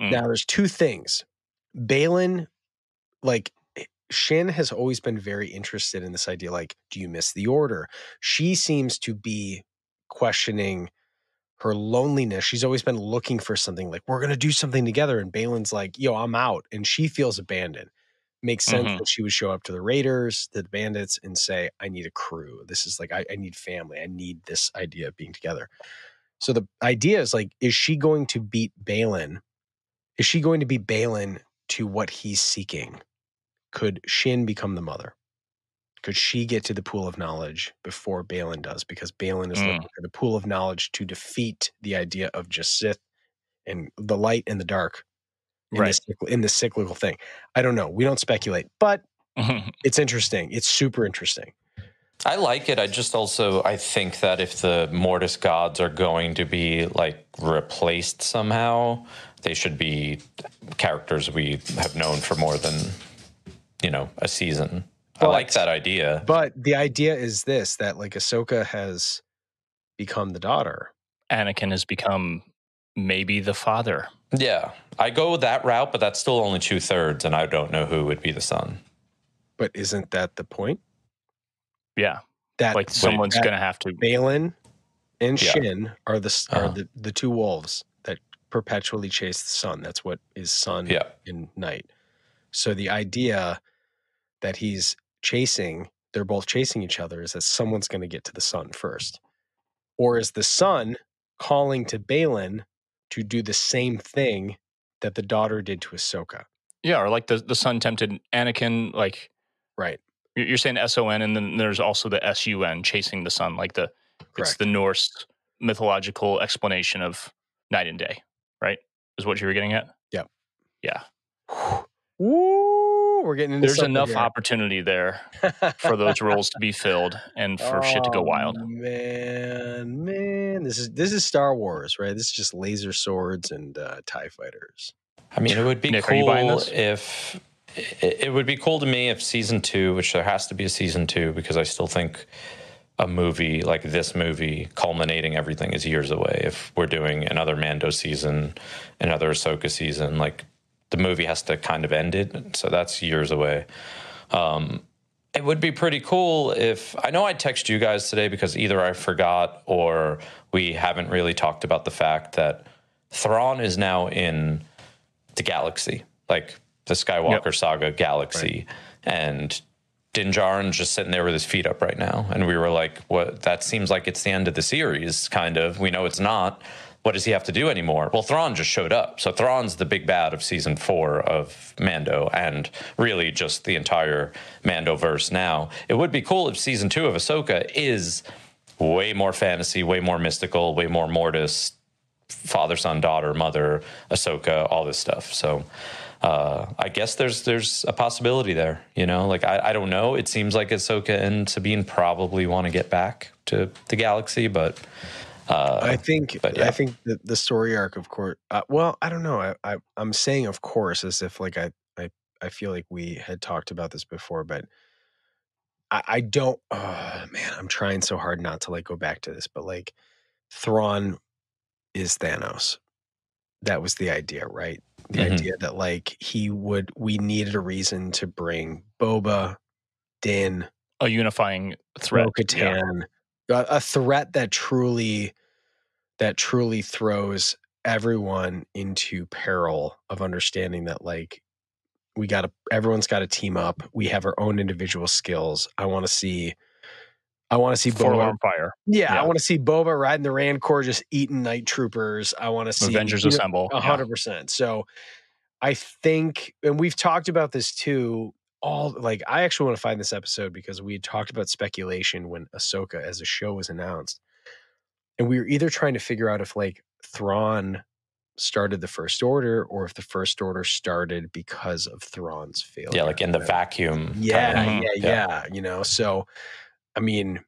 Mm. Now there's two things. Baylan, like Shin has always been very interested in this idea. Like, do you miss the order? She seems to be questioning her loneliness. She's always been looking for something like, we're going to do something together. And Baylan's like, yo, I'm out. And she feels abandoned. Makes sense that she would show up to the raiders, the bandits, and say, I need a crew. This is like, I need family. I need this idea of being together. So the idea is like, is she going to beat Baylan? Is she going to be Baylan to what he's seeking? Could Shin become the mother? Could she get to the pool of knowledge before Baylan does? Because Baylan is looking for the pool of knowledge to defeat the idea of just Sith and the light and the dark. In the cyclical thing. I don't know. We don't speculate, but it's interesting. It's super interesting. I like it. I just also, I think that if the Mortis gods are going to be like replaced somehow, they should be characters we have known for more than, you know, a season. But I like that idea. But the idea is this, that like Ahsoka has become the daughter. Anakin has become maybe the father. Yeah, I go that route, but that's still only 2/3, and I don't know who would be the son. But isn't that the point? Yeah, that like someone's going to have to. Baylan and Shin are the two wolves that perpetually chase the sun. That's what is sun and night. So the idea that he's chasing, they're both chasing each other, is that someone's going to get to the sun first, or is the sun calling to Baylan to do the same thing that the daughter did to Ahsoka. Yeah, or like the son tempted Anakin, like... Right. You're saying S-O-N, and then there's also the S-U-N, chasing the sun, like the... Correct. It's the Norse mythological explanation of night and day, right? Is what you were getting at? Yeah. Yeah. Woo! We're getting into something. There's enough opportunity there for those roles to be filled and for shit to go wild. Man, this is Star Wars, right? This is just laser swords and TIE fighters. I mean, it would be Nick, cool if it would be cool to me if season 2, which there has to be a season 2, because I still think a movie like this movie culminating everything is years away. If we're doing another Mando season, another Ahsoka season, like. The movie has to kind of end it, so that's years away. It would be pretty cool if... I know I texted you guys today because either I forgot or we haven't really talked about the fact that Thrawn is now in the galaxy, like the Skywalker saga galaxy. Right. And Din Djarin's just sitting there with his feet up right now. And we were like, "What? That seems like it's the end of the series, kind of. We know it's not. What does he have to do anymore?" Well, Thrawn just showed up. So Thrawn's the big bad of season 4 of Mando and really just the entire Mandoverse now. It would be cool if season 2 of Ahsoka is way more fantasy, way more mystical, way more Mortis, father, son, daughter, mother, Ahsoka, all this stuff. So I guess there's a possibility there, you know? Like, I don't know. It seems like Ahsoka and Sabine probably want to get back to the galaxy, but... I think the story arc, of course. Well, I don't know. I'm saying of course as if like I feel like we had talked about this before, but I don't. Oh, man, I'm trying so hard not to like go back to this, but like Thrawn is Thanos. That was the idea, right? The idea that like we needed a reason to bring Boba, Din, a unifying threat, Bo-Katan. Yeah. A threat that truly throws everyone into peril of understanding that like everyone's got to team up. We have our own individual skills. I want to see Boba. Fire. Yeah, I want to see Boba riding the Rancor, just eating night troopers. I want to see Avengers Assemble. 100%. So I think, and we've talked about this too. I actually want to find this episode because we had talked about speculation when Ahsoka as a show was announced. And we were either trying to figure out if like Thrawn started the First Order or if the First Order started because of Thrawn's failure. Yeah, like in the vacuum. Yeah, kind of. You know, so I mean,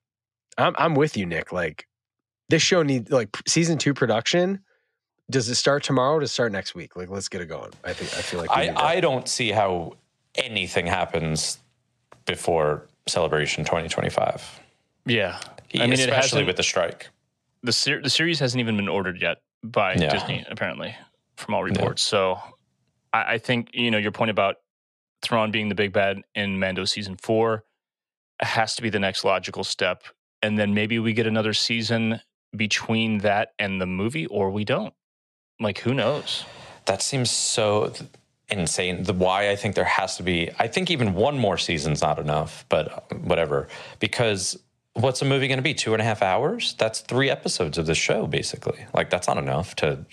I'm with you, Nick. Like, this show needs, like, season 2 production. Does it start tomorrow or does it start next week? Like, let's get it going. I don't see how anything happens before Celebration 2025. Yeah. I mean, especially with the strike. The series hasn't even been ordered yet by Disney, apparently, from all reports. Yeah. So I think, you know, your point about Thrawn being the big bad in Mando season 4 has to be the next logical step. And then maybe we get another season between that and the movie, or we don't. Like, who knows? That seems so insane. Why I think there has to be, I think even one more season's not enough, but whatever. Because what's a movie going to be? 2.5 hours? That's 3 episodes of the show, basically. Like, that's not enough to,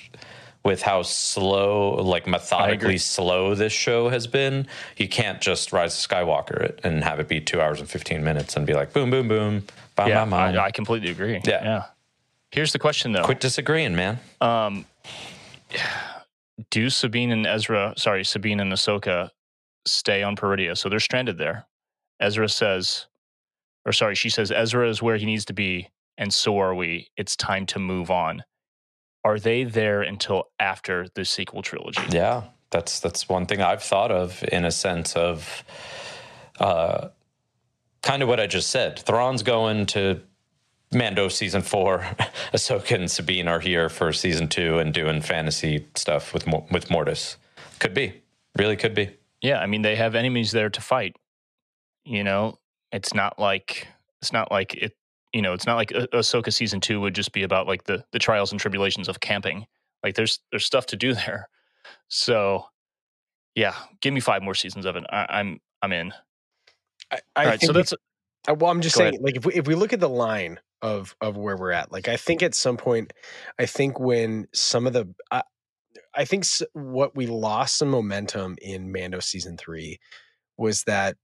with how slow, like methodically slow this show has been. You can't just Rise of Skywalker it and have it be 2 hours and 15 minutes and be like, boom, boom, boom. Bye, yeah, bye. I completely agree. Yeah. Yeah. Here's the question, though. Quit disagreeing, man. Do Sabine and Ahsoka stay on Peridea? So they're stranded there. She says Ezra is where he needs to be, and so are we. It's time to move on. Are they there until after the sequel trilogy? Yeah, that's one thing I've thought of, in a sense of kind of what I just said. Thrawn's going to Mando season 4, Ahsoka and Sabine are here for season 2 and doing fantasy stuff with Mortis. Could be, really could be. Yeah, I mean, they have enemies there to fight. You know, it's not like it. You know, it's not like Ahsoka season 2 would just be about like the trials and tribulations of camping. Like, there's stuff to do there. So, yeah, give me 5 more seasons of it. I'm in. All right, so that's. Well, I'm just saying, like, if we look at the line of where we're at, like, I think at some point, what we lost some momentum in Mando season 3 was that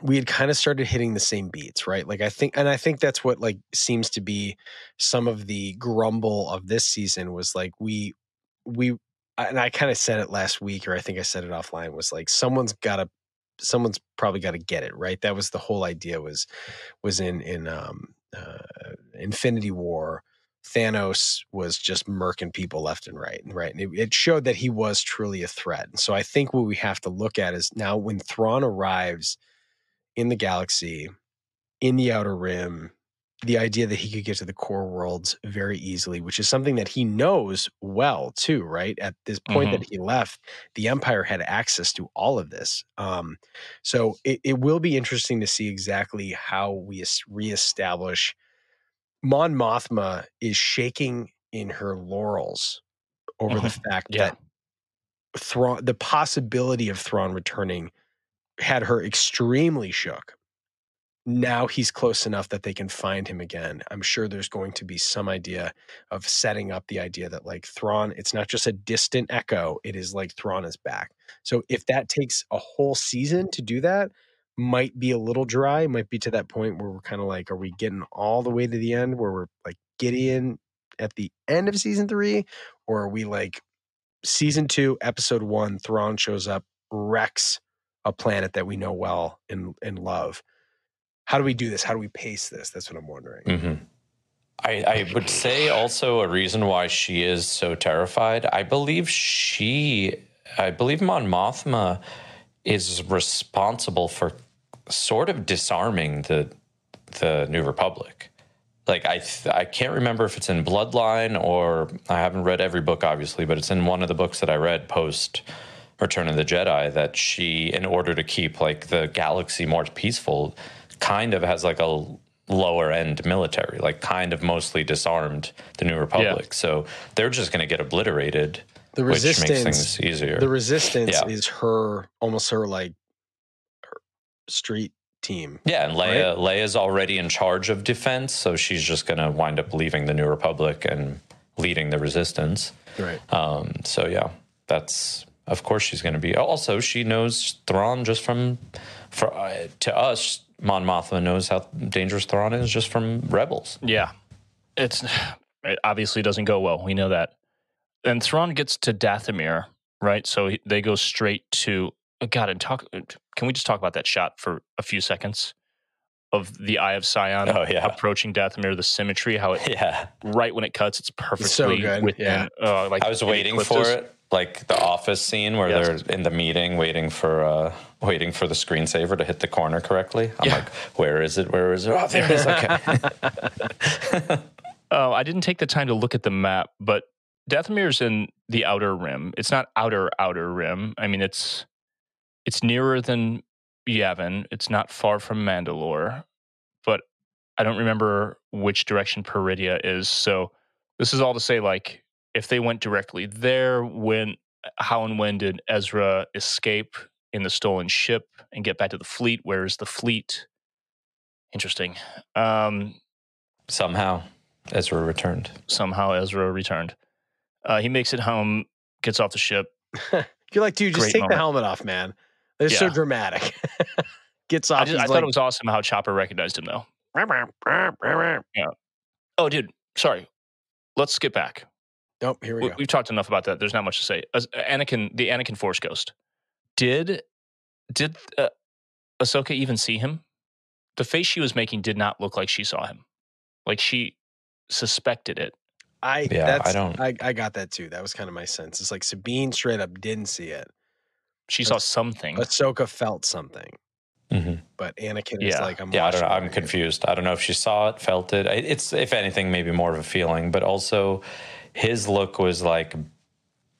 we had kind of started hitting the same beats, right? Like, I think that's what, like, seems to be some of the grumble of this season was, like, we and I kind of said it last week, or I think I said it offline, was like, someone's probably got to get it right. That was the whole idea, was in Infinity War, Thanos was just murking people left and right. And it showed that he was truly a threat. And so I think what we have to look at is now, when Thrawn arrives in the galaxy, in the Outer Rim, the idea that he could get to the core worlds very easily, which is something that he knows well too, right? At this point that he left, the Empire had access to all of this. So it will be interesting to see exactly how we reestablish. Mon Mothma is shaking in her laurels over the fact that Thrawn, the possibility of Thrawn returning, had her extremely shook. Now he's close enough that they can find him again. I'm sure there's going to be some idea of setting up the idea that, like, Thrawn, it's not just a distant echo. It is like Thrawn is back. So if that takes a whole season to do that, might be a little dry, might be to that point where we're kind of like, are we getting all the way to the end where we're like Gideon at the end of season 3? Or are we like season 2, episode 1, Thrawn shows up, wrecks a planet that we know well and love? How do we do this? How do we pace this? That's what I'm wondering. Mm-hmm. I would say also a reason why she is so terrified. I believe Mon Mothma is responsible for sort of disarming the New Republic. Like, I can't remember if it's in Bloodline, or I haven't read every book, obviously, but it's in one of the books that I read post Return of the Jedi, that she, in order to keep, like, the galaxy more peaceful, kind of has like a lower end military, like kind of mostly disarmed the New Republic. Yeah. So they're just going to get obliterated, which makes things easier. The resistance is her, almost her, like, her street team. Yeah, and Leia, right? Leia's already in charge of defense, so she's just going to wind up leaving the New Republic and leading the resistance. Right. So yeah, that's. Of course she's going to be. Also, she knows Thrawn just to us. Mon Mothma knows how dangerous Thrawn is just from Rebels. Yeah. It obviously doesn't go well. We know that. And Thrawn gets to Dathomir, right? So they go straight to... Can we just talk about that shot for a few seconds? of the Eye of Scion approaching Dathomir, the symmetry, how it right when it cuts, it's perfectly within. Like I was waiting for it, like the office scene where they're in the meeting waiting for the screensaver to hit the corner correctly. I'm like, where is it? Oh, there it is. Okay. I didn't take the time to look at the map, but Dathomir's in the outer rim. It's not outer rim. I mean, it's nearer than Yavin. It's not far from Mandalore, but I don't remember which direction Peridea is. So this is all to say, like, if they went directly there, how and when did Ezra escape in the stolen ship and get back to the fleet? Where is the fleet? Interesting. Somehow Ezra returned. He makes it home, gets off the ship. You're like, dude, just take the helmet off, man. It's so dramatic. Gets off. I thought it was awesome how Chopper recognized him, though. Yeah. Oh, dude, sorry. Let's skip back. Nope, here we go. We've talked enough about that. There's not much to say. The Anakin Force Ghost. Did Ahsoka even see him? The face she was making did not look like she saw him. Like she suspected it. I got that too. That was kind of my sense. It's like Sabine straight up didn't see it. She saw something. Ahsoka felt something. Mm-hmm. But Anakin is like, I don't know. I'm confused. I don't know if she saw it, felt it. It's, if anything, maybe more of a feeling. But also, his look was like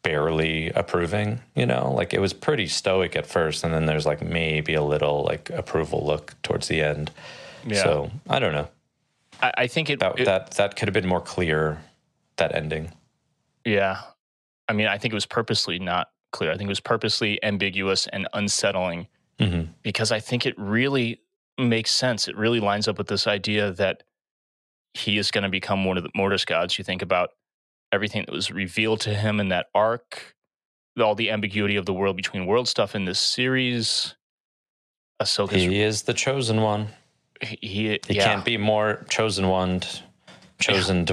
barely approving, you know? Like it was pretty stoic at first. And then there's like maybe a little like approval look towards the end. Yeah. So I don't know. I think that could have been more clear, that ending. Yeah. I mean, I think it was purposely not clear. I think it was purposely ambiguous and unsettling because I think it really makes sense. It really lines up with this idea that he is going to become one of the Mortis gods. You think about everything that was revealed to him in that arc, all the ambiguity of the world between world stuff in this series. Ahsoka's, he is the chosen one. He can't be more chosen one than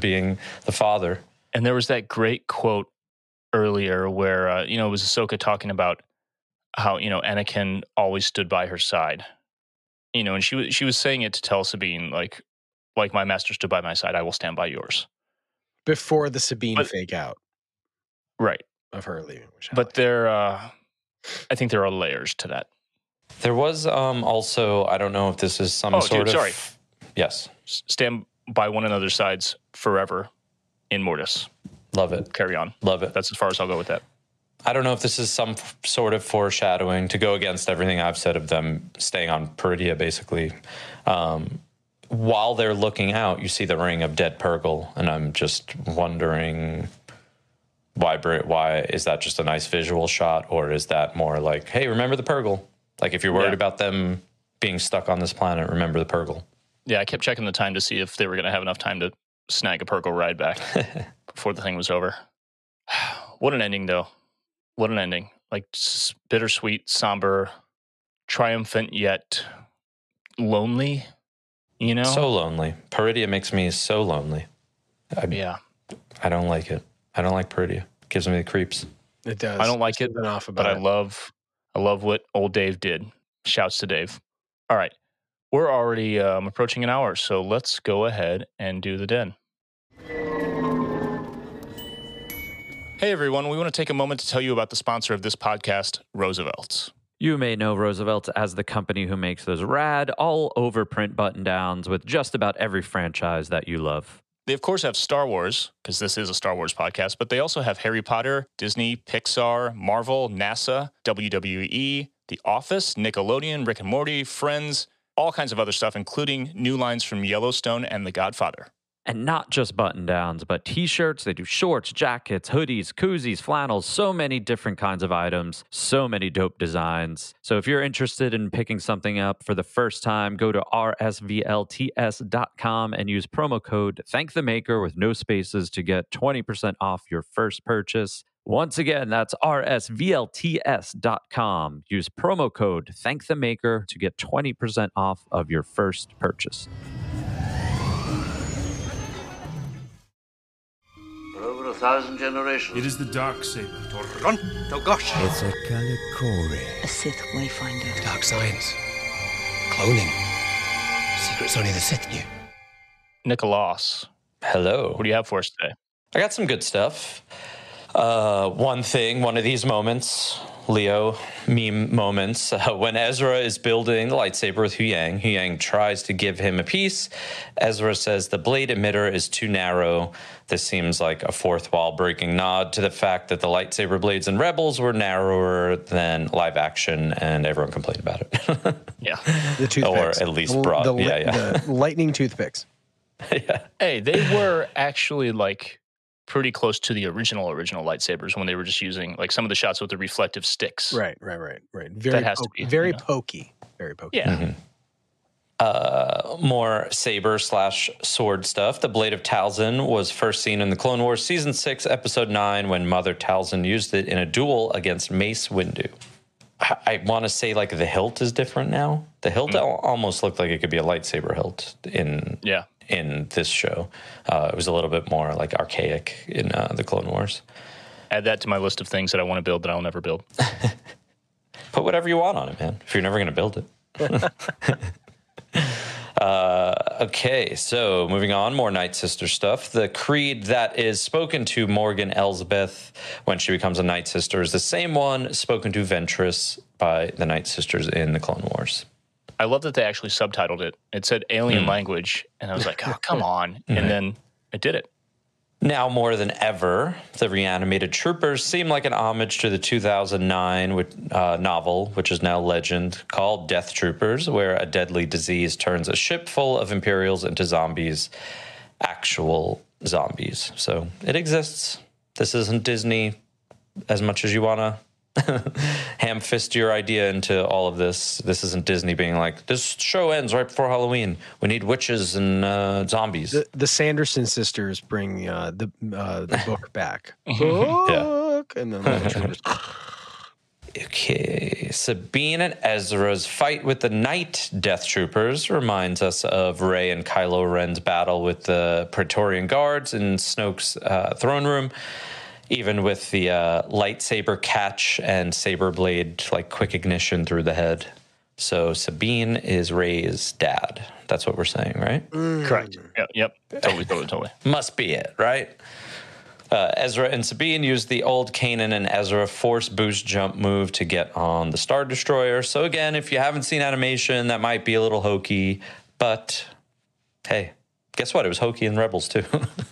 being the father. And there was that great quote earlier where it was Ahsoka talking about how Anakin always stood by her side, and she was saying it to tell Sabine, like my master stood by my side, I will stand by yours. Before the Sabine fake out, right, of her leaving. I think there are layers to that. There was also, I don't know if this is some Yes. Stand by one another's sides forever in Mortis. Love it. Carry on. Love it. That's as far as I'll go with that. I don't know if this is some sort of foreshadowing to go against everything I've said of them staying on Peridea, basically. While they're looking out, you see the ring of dead Purrgil, and I'm just wondering... Why is that just a nice visual shot, or is that more like, hey, remember the Purrgil? Like, if you're worried about them being stuck on this planet, remember the Purrgil. Yeah, I kept checking the time to see if they were going to have enough time to snag a Purrgil ride back before the thing was over. What an ending, though. What an ending. Like, bittersweet, somber, triumphant, yet lonely, So lonely. Peridea makes me so lonely. I don't like it. I don't like Peridea. It gives me the creeps. It does. I don't like it, but I love what old Dave did. Shouts to Dave. All right. We're already approaching an hour, so let's go ahead and do the den. Hey, everyone. We want to take a moment to tell you about the sponsor of this podcast, Roosevelt. You may know Roosevelt as the company who makes those rad all-over print button-downs with just about every franchise that you love. They, of course, have Star Wars, because this is a Star Wars podcast, but they also have Harry Potter, Disney, Pixar, Marvel, NASA, WWE, The Office, Nickelodeon, Rick and Morty, Friends, all kinds of other stuff, including new lines from Yellowstone and The Godfather. And not just button-downs, but T-shirts. They do shorts, jackets, hoodies, koozies, flannels, so many different kinds of items, so many dope designs. So if you're interested in picking something up for the first time, go to RSVLTS.com and use promo code Thank the Maker with no spaces to get 20% off your first purchase. Once again, that's RSVLTS.com. Use promo code Thank the Maker to get 20% off of your first purchase. Over 1,000 generations. It is the dark saber. Run, Togosh. It's a Kalikori. A Sith wayfinder. Dark science. cloning. Secrets only the Sith knew. Nicholas. Hello. What do you have for us today? I got some good stuff. One of these moments, Leo meme moments, when Ezra is building the lightsaber with Huyang. Huyang tries to give him a piece. Ezra says the blade emitter is too narrow. This seems like a fourth wall breaking nod to the fact that the lightsaber blades in Rebels were narrower than live action, and everyone complained about it. Yeah. The toothpicks. Or at least broad. The lightning toothpicks. Yeah. Hey, they were actually like pretty close to the original lightsabers when they were just using like some of the shots with the reflective sticks. Right. Very pokey. Yeah. Mm-hmm. More saber/sword stuff. The Blade of Talzin was first seen in the Clone Wars Season 6, Episode 9, when Mother Talzin used it in a duel against Mace Windu. I want to say like the hilt is different now. The hilt almost looked like it could be a lightsaber hilt in this show. It was a little bit more like archaic in the Clone Wars. Add that to my list of things that I want to build that I'll never build. Put whatever you want on it, man, if you're never going to build it. Okay, so moving on, more Nightsister stuff. The creed that is spoken to Morgan Elsbeth when she becomes a Nightsister is the same one spoken to Ventress by the Nightsisters in the Clone Wars. I love that they actually subtitled it. It said alien language, and I was like, oh, come on. And then I did it. Now more than ever, the reanimated troopers seem like an homage to the 2009 novel, which is now legend, called Death Troopers, where a deadly disease turns a ship full of Imperials into zombies, actual zombies. So it exists. This isn't Disney, as much as you want to ham-fist your idea into all of this. This isn't Disney being like, this show ends right before Halloween. We need witches and zombies. The Sanderson sisters bring the book back. Book! Yeah. And then the troopers. Okay. Sabine and Ezra's fight with the Night Death Troopers reminds us of Rey and Kylo Ren's battle with the Praetorian Guards in Snoke's throne room. Even with the lightsaber catch and saber blade, like quick ignition through the head. So Sabine is Rey's dad. That's what we're saying, right? Mm. Correct. Yep. Totally. Must be it, right? Ezra and Sabine used the old Kanan and Ezra force boost jump move to get on the Star Destroyer. So again, if you haven't seen animation, that might be a little hokey, but hey. Guess what? It was hokey in Rebels too.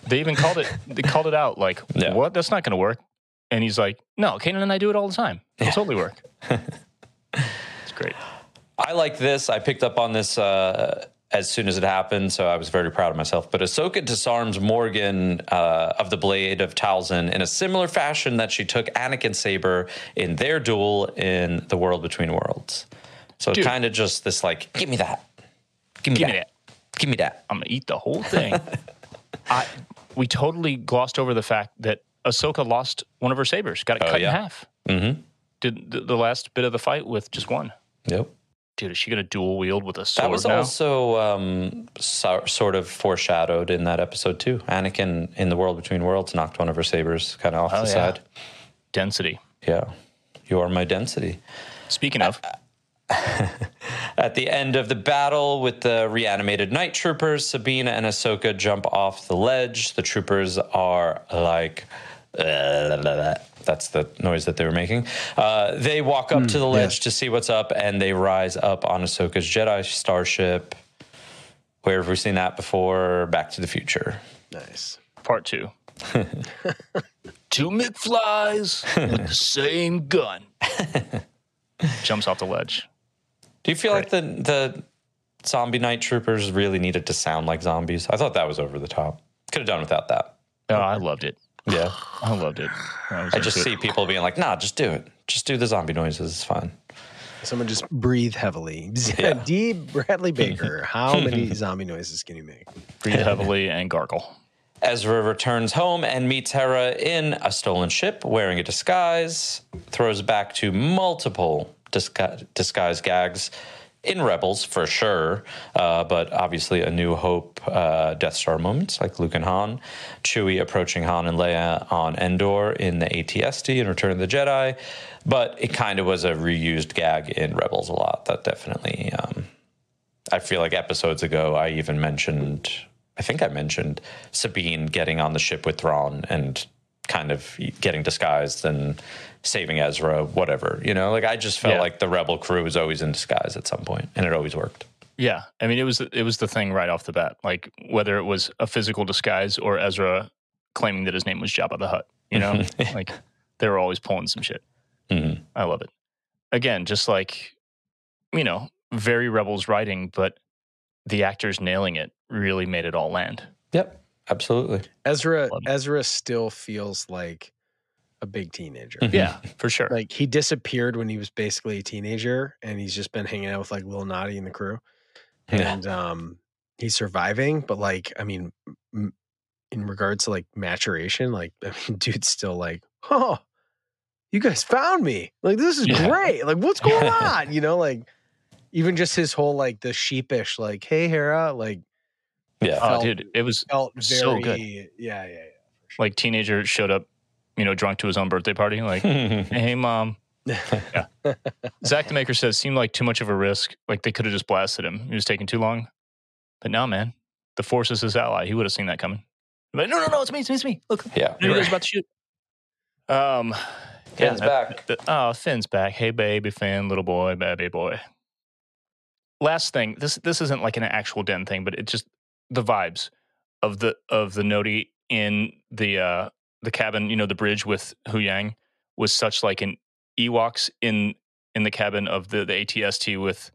They even called it. They called it out. Like, yeah. What? That's not going to work. And he's like, no, Kanan and I do it all the time. It'll totally work. It's great. I like this. I picked up on this as soon as it happened, so I was very proud of myself. But Ahsoka disarms Morgan of the Blade of Talzin in a similar fashion that she took Anakin's saber in their duel in The World Between Worlds. So kind of just this, like, give me that. Give me that. Give me that. I'm going to eat the whole thing. We totally glossed over the fact that Ahsoka lost one of her sabers. Got it cut in half. Mm-hmm. Did the last bit of the fight with just one. Yep. Dude, is she going to dual wield with a sword now? That was also sort of foreshadowed in that episode too. Anakin in The World Between Worlds knocked one of her sabers kind of off the side. Density. Yeah. You are my density. Speaking of... At the end of the battle with the reanimated night troopers, Sabine and Ahsoka jump off the ledge. The troopers are like, that's the noise that they were making. They walk up to the ledge to see what's up, and they rise up on Ahsoka's Jedi starship. Where have we seen that before? Back to the Future. Nice. Part 2. Two McFlies with the same gun. Jumps off the ledge. Do you feel like the zombie night troopers really needed to sound like zombies? I thought that was over the top. Could have done without that. Oh, I loved it. Yeah. I loved it. I just see people being like, nah, just do it. Just do the zombie noises. It's fine. Someone just breathe heavily. Yeah. D. Bradley Baker, how many zombie noises can you make? Breathe heavily and gargle. Ezra returns home and meets Hera in a stolen ship wearing a disguise, throws back to multiple disguise gags in Rebels for sure, but obviously A New Hope Death Star moments like Luke and Han, Chewie approaching Han and Leia on Endor in the AT-ST in Return of the Jedi, but it kind of was a reused gag in Rebels a lot. That definitely I feel like episodes ago, I even mentioned, I think I mentioned Sabine getting on the ship with Thrawn and kind of getting disguised and saving Ezra, whatever, you know? Like, I just felt like the Rebel crew was always in disguise at some point, and it always worked. Yeah, I mean, it was the thing right off the bat, like whether it was a physical disguise or Ezra claiming that his name was Jabba the Hutt, you know? Like, they were always pulling some shit. Mm-hmm. I love it. Again, just like, you know, very Rebels writing, but the actors nailing it really made it all land. Yep, absolutely. Ezra still feels like a big teenager. Mm-hmm. Yeah, for sure. Like, he disappeared when he was basically a teenager, and he's just been hanging out with like Lil Noddy and the crew. Yeah. And he's surviving, but like, I mean, in regards to like maturation, like, I mean, dude's still like, oh, you guys found me. Like, this is great. Like, what's going on? You know, like, even just his whole like the sheepish, like, hey, Hera, like, it felt so good. Yeah. Sure. Like, teenager showed up, you know, drunk to his own birthday party. Like, hey, mom. Yeah. Zach the Maker says, seemed like too much of a risk. Like, they could have just blasted him. He was taking too long. But no, man, the Force is his ally. He would have seen that coming. But no, it's me. Look, he was about to shoot. Finn's back. Finn's back. Hey, baby Finn, little boy, baby boy. Last thing, this isn't like an actual Den thing, but it's just the vibes of the Noti in the cabin, you know, the bridge with Huyang was such like an Ewoks in the cabin of the ATST with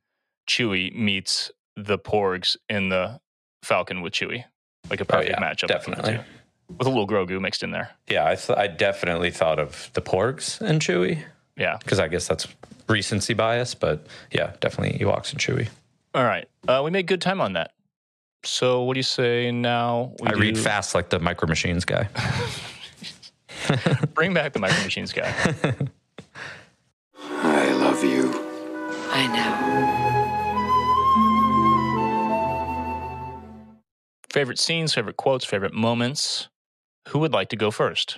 Chewie meets the Porgs in the Falcon with Chewie. Like a perfect matchup. Definitely. With a little Grogu mixed in there. Yeah, I definitely thought of the Porgs and Chewie. Yeah. Because I guess that's recency bias, but yeah, definitely Ewoks and Chewie. All right. We made good time on that. So what do you say now? I read fast like the Micro Machines guy. Bring back the Micro Machines guy. I love you. I know. Favorite scenes, favorite quotes, favorite moments. Who would like to go first?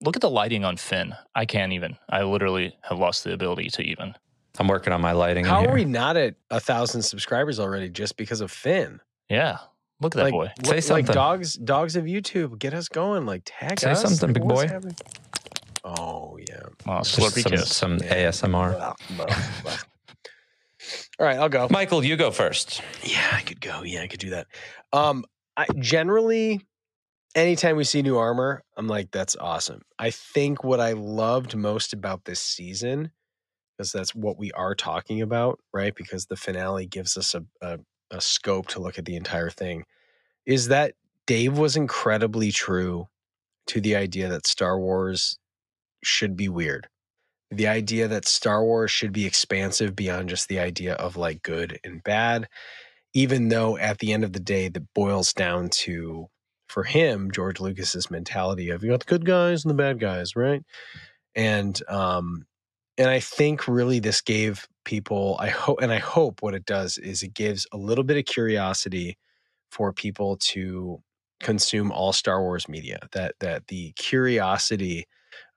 Look at the lighting on Finn. I can't even. I literally have lost the ability to even. I'm working on my lighting. How are we not at 1,000 subscribers already just because of Finn? Yeah. Look at that, like, boy. Say something. Like, dogs of YouTube, get us going. Like, tag us. Say something, big boy. Oh, yeah. Oh, some ASMR. All right, I'll go. Michael, you go first. Yeah, I could go. Yeah, I could do that. I generally, anytime we see new armor, I'm like, that's awesome. I think what I loved most about this season, because that's what we are talking about, right? Because the finale gives us a scope to look at the entire thing, is that Dave was incredibly true to the idea that Star Wars should be weird. The idea that Star Wars should be expansive beyond just the idea of like good and bad, even though at the end of the day, that boils down to, for him, George Lucas's mentality of you got the good guys and the bad guys, right? And I think really this gave people, I hope what it does is it gives a little bit of curiosity for people to consume all Star Wars media, that the curiosity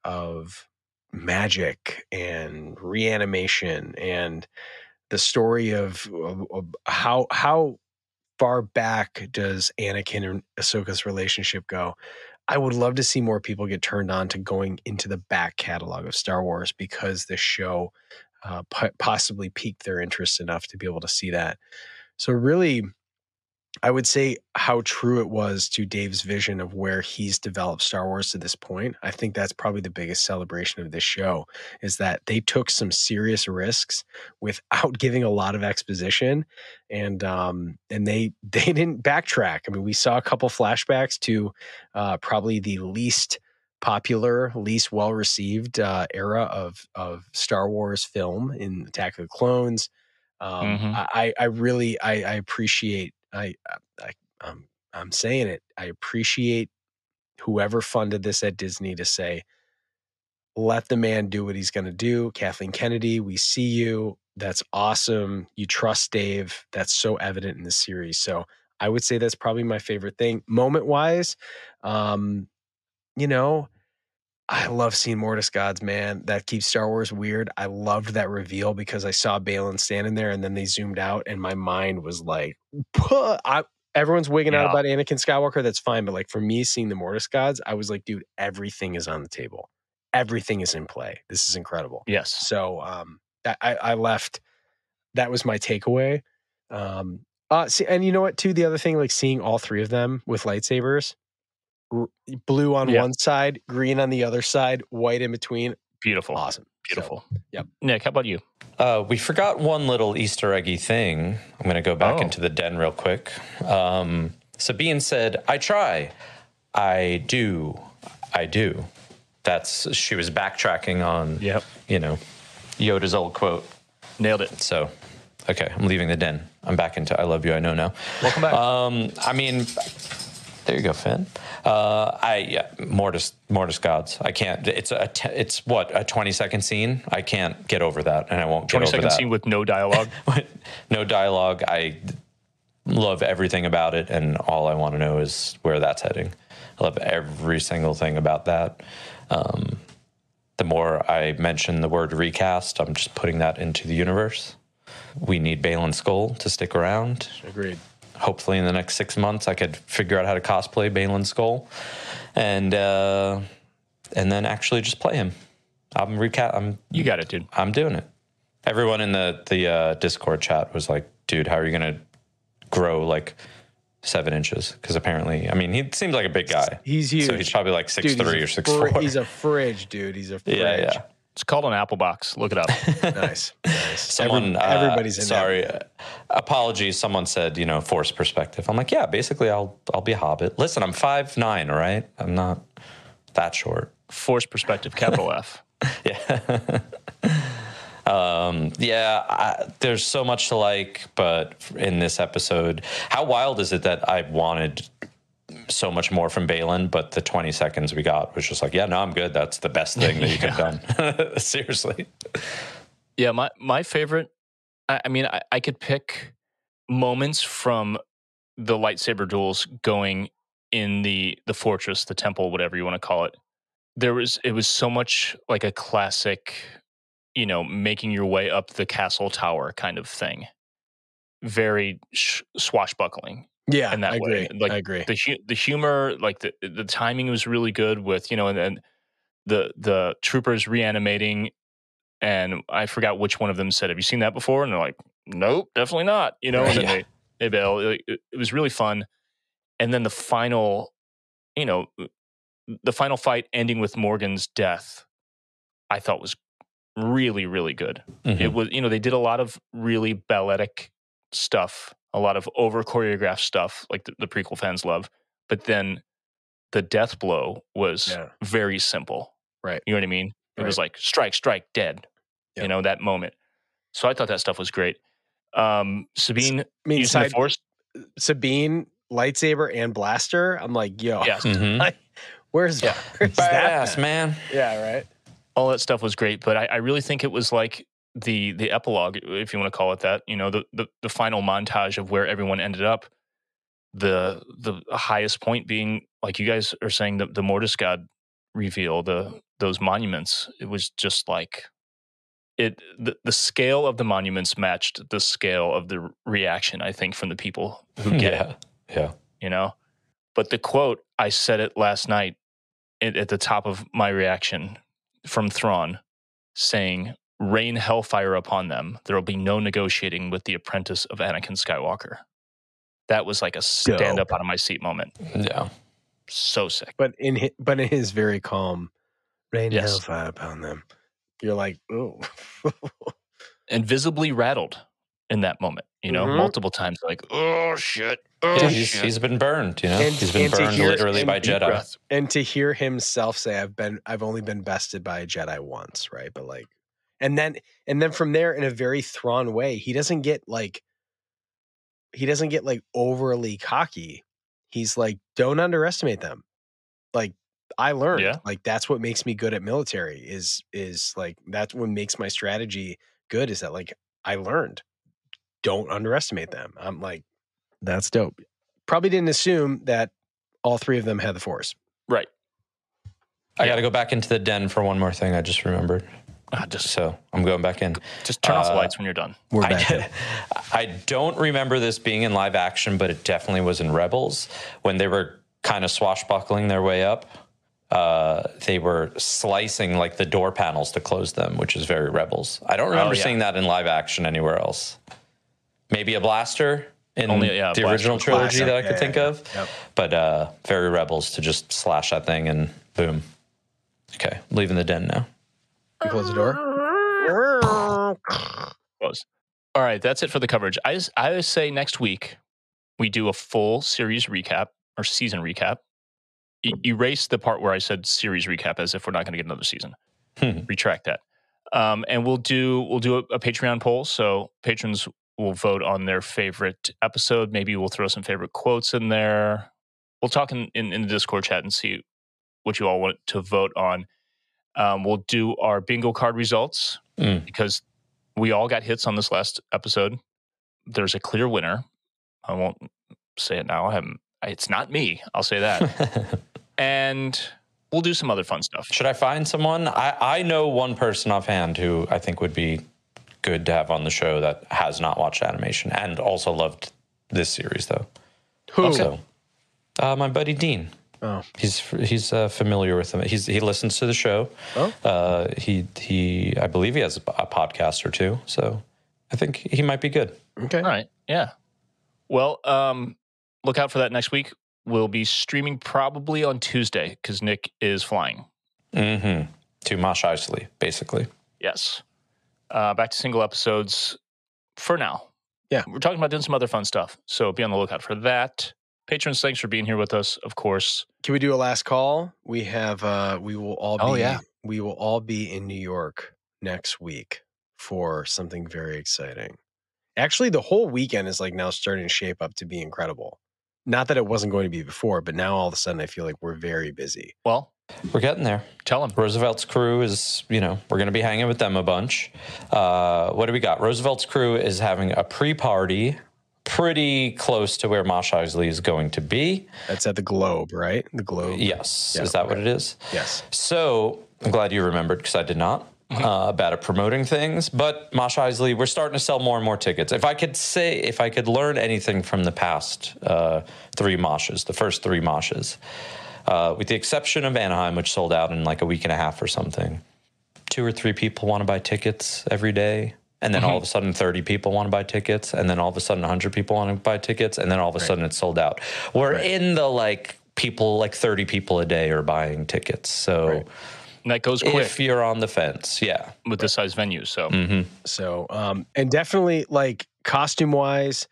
of magic and reanimation and the story of how far back does Anakin and Ahsoka's relationship go. I would love to see more people get turned on to going into the back catalog of Star Wars, because this show possibly piqued their interest enough to be able to see that. So really, I would say how true it was to Dave's vision of where he's developed Star Wars to this point. I think that's probably the biggest celebration of this show, is that they took some serious risks without giving a lot of exposition, and they didn't backtrack. I mean, we saw a couple flashbacks to probably the least popular, least well-received era of Star Wars film in Attack of the Clones. I appreciate whoever funded this at Disney to say, let the man do what he's going to do. Kathleen Kennedy, we see you. That's awesome. You trust Dave. That's so evident in the series. So I would say that's probably my favorite thing. Moment wise, you know, I love seeing Mortis gods, man. That keeps Star Wars weird. I loved that reveal because I saw Baylan standing there and then they zoomed out and my mind was like, everyone's wigging out about Anakin Skywalker. That's fine. But like for me, seeing the Mortis gods, I was like, dude, everything is on the table. Everything is in play. This is incredible. Yes. So I left. That was my takeaway. See, and you know what, too? The other thing, like seeing all three of them with lightsabers. Blue on one side, green on the other side, white in between. Beautiful. Awesome. Beautiful. So, yep. Nick, how about you? We forgot one little Easter eggy thing. I'm going to go back into the den real quick. Sabine said, I try. I do. I do. That's, she was backtracking on, you know, Yoda's old quote. Nailed it. So, okay, I'm leaving the den. I'm back into I love you, I know now. Welcome back. I mean... There you go, Finn. Mortis gods. I can't. It's a 20-second scene. I can't get over that, and I won't get over that. 20-second scene with no dialogue. No dialogue. I love everything about it, and all I want to know is where that's heading. I love every single thing about that. The more I mention the word recast, I'm just putting that into the universe. We need Baylan Skoll to stick around. Agreed. Hopefully in the next 6 months, I could figure out how to cosplay Baylan Skoll, and then actually just play him. You got it, dude. I'm doing it. Everyone in the Discord chat was like, "Dude, how are you gonna grow like 7 inches?" Because apparently, I mean, he seems like a big guy. He's huge. So he's probably like 6'3" or 6'4". He's a fridge, dude. He's a fridge. Yeah. It's called an apple box. Look it up. Nice. Someone, everybody's in sorry. Apologies. Someone said, you know, force perspective. I'm like, yeah, basically I'll be a hobbit. Listen, I'm 5'9", all right? I'm not that short. Force perspective, capital F. Yeah. There's so much to like, but in this episode, how wild is it that I wanted so much more from Baylan, but the 20 seconds we got was just like, yeah, no, I'm good. That's the best thing that you could have done. Seriously. Yeah, my favorite, I could pick moments from the lightsaber duels going in the fortress, the temple, whatever you want to call it. It was so much like a classic, you know, making your way up the castle tower kind of thing. Very swashbuckling. Yeah, in that way. Like, I agree. The humor, like the timing was really good with, you know, and the troopers reanimating. And I forgot which one of them said, have you seen that before? And they're like, nope, definitely not. You know, and then they bail. It was really fun. And then the final fight ending with Morgan's death, I thought was really, really good. Mm-hmm. It was, you know, they did a lot of really balletic stuff. A lot of over-choreographed stuff, like the prequel fans love. But then the death blow was very simple. Right. You know what I mean? It was like, strike, strike, dead. Yep. You know, that moment. So I thought that stuff was great. Sabine using the Force. Sabine, lightsaber, and blaster. I'm like, yo. Yeah. Mm-hmm. Where's that? Badass, man. Yeah, right? All that stuff was great. But I really think it was like, the epilogue, if you want to call it that, you know, the final montage of where everyone ended up, the highest point being, like you guys are saying, the Mortis God reveal, those monuments. It was just like the scale of the monuments matched the scale of the reaction, I think, from the people who get it. Yeah. You know? But the quote, I said it last night at the top of my reaction from Thrawn, saying, rain hellfire upon them. There will be no negotiating with the apprentice of Anakin Skywalker. That was like a stand-up out-of-my-seat moment. Yeah. So sick. But in his very calm, rain hellfire upon them. You're like, ooh. And visibly rattled in that moment, you know, multiple times. Like, oh, shit. Oh, yeah, he's been burned, you know. And, he's been burned literally by Jedi. Breath. And to hear himself say, I've only been bested by a Jedi once, right? But like, And then from there, in a very Thrawn way, he doesn't get overly cocky. He's like, don't underestimate them. Like, I learned, that's what makes me good at military is like, that's what makes my strategy good is that like, I learned, don't underestimate them. I'm like, that's dope. Probably didn't assume that all three of them had the Force. Right. I got to go back into the den for one more thing I just remembered. So I'm going back in. Just turn off the lights when you're done. We're back in. I don't remember this being in live action, but it definitely was in Rebels when they were kind of swashbuckling their way up. They were slicing like the door panels to close them, which is very Rebels. I don't remember seeing that in live action anywhere else. Maybe a blaster in the original trilogy that I could think of. Yep. But very Rebels to just slash that thing and boom. Okay, I'm leaving the den now. You close the door. Close. All right, that's it for the coverage. I say next week we do a full series recap or season recap. Erase the part where I said series recap as if we're not going to get another season. Retract that. And we'll do a Patreon poll. So patrons will vote on their favorite episode. Maybe we'll throw some favorite quotes in there. We'll talk in the Discord chat and see what you all want to vote on. We'll do our bingo card results because we all got hits on this last episode. There's a clear winner. I won't say it now. It's not me. I'll say that. And we'll do some other fun stuff. Should I find someone? I know one person offhand who I think would be good to have on the show that has not watched animation and also loved this series, though. Who? Also, my buddy Dean. Oh. He's familiar with him. He listens to the show. Oh. He I believe he has a podcast or two, so I think he might be good. Okay. All right. Yeah. Well, look out for that next week. We'll be streaming probably on Tuesday because Nick is flying. Mm-hmm. To Mos Eisley, basically. Yes. Back to single episodes for now. Yeah. We're talking about doing some other fun stuff, so be on the lookout for that. Patrons, thanks for being here with us, of course. Can we do a last call? We have we will all be in New York next week for something very exciting. Actually, the whole weekend is like now starting to shape up to be incredible. Not that it wasn't going to be before, but now all of a sudden I feel like we're very busy. Well, we're getting there. Tell them. Roosevelt's crew is, we're going to be hanging with them a bunch. What do we got? Roosevelt's crew is having a pre-party pretty close to where Mos Eisley is going to be. That's at the Globe, right? The Globe. Yes. Yeah, is that what it is? Yes. So I'm glad you remembered because I did not. Bad at promoting things. But Mos Eisley, we're starting to sell more and more tickets. If I could learn anything from the past three Moshes, with the exception of Anaheim, which sold out in like a week and a half or something, 2 or 3 people want to buy tickets every day. And then all of a sudden 30 people want to buy tickets. And then all of a sudden 100 people want to buy tickets. And then all of a sudden it's sold out. We're in the people, 30 people a day are buying tickets. So that goes quick. If you're on the fence, yeah. With this size venue, so. Mm-hmm. So, and definitely costume-wise,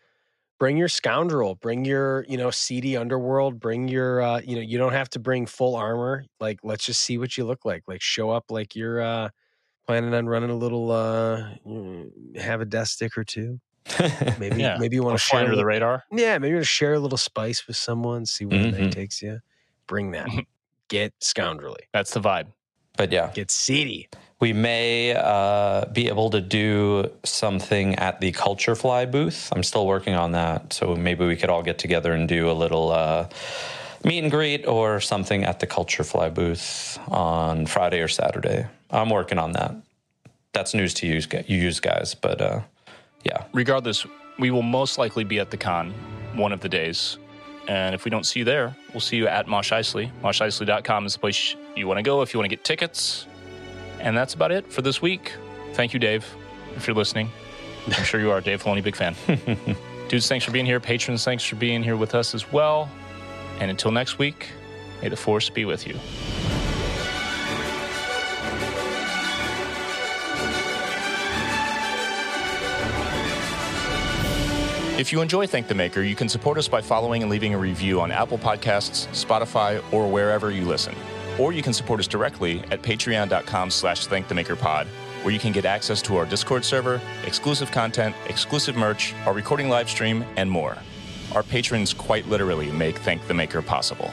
bring your Scoundrel, bring your, seedy Underworld, bring your, you don't have to bring full armor. Let's just see what you look like. Show up like you're, planning on running a little, have a death stick or two. Maybe maybe you want to share under the radar. Yeah, maybe you want to share a little spice with someone, see where the night takes you. Bring that. Get scoundrelly. That's the vibe. But yeah. Get seedy. We may be able to do something at the Culture Fly booth. I'm still working on that, so maybe we could all get together and do a little... meet and greet or something at the Culture Fly booth on Friday or Saturday. I'm working on that. That's news to you guys, but yeah. Regardless, we will most likely be at the con one of the days. And if we don't see you there, we'll see you at Mos Eisley. MosEisley.com is the place you want to go if you want to get tickets. And that's about it for this week. Thank you, Dave, if you're listening. I'm sure you are. Dave Filoni, big fan. Dudes, thanks for being here. Patrons, thanks for being here with us as well. And until next week, may the Force be with you. If you enjoy Thank the Maker, you can support us by following and leaving a review on Apple Podcasts, Spotify, or wherever you listen. Or you can support us directly at patreon.com/thankthemakerpod, where you can get access to our Discord server, exclusive content, exclusive merch, our recording live stream, and more. Our patrons quite literally make Thank the Maker possible.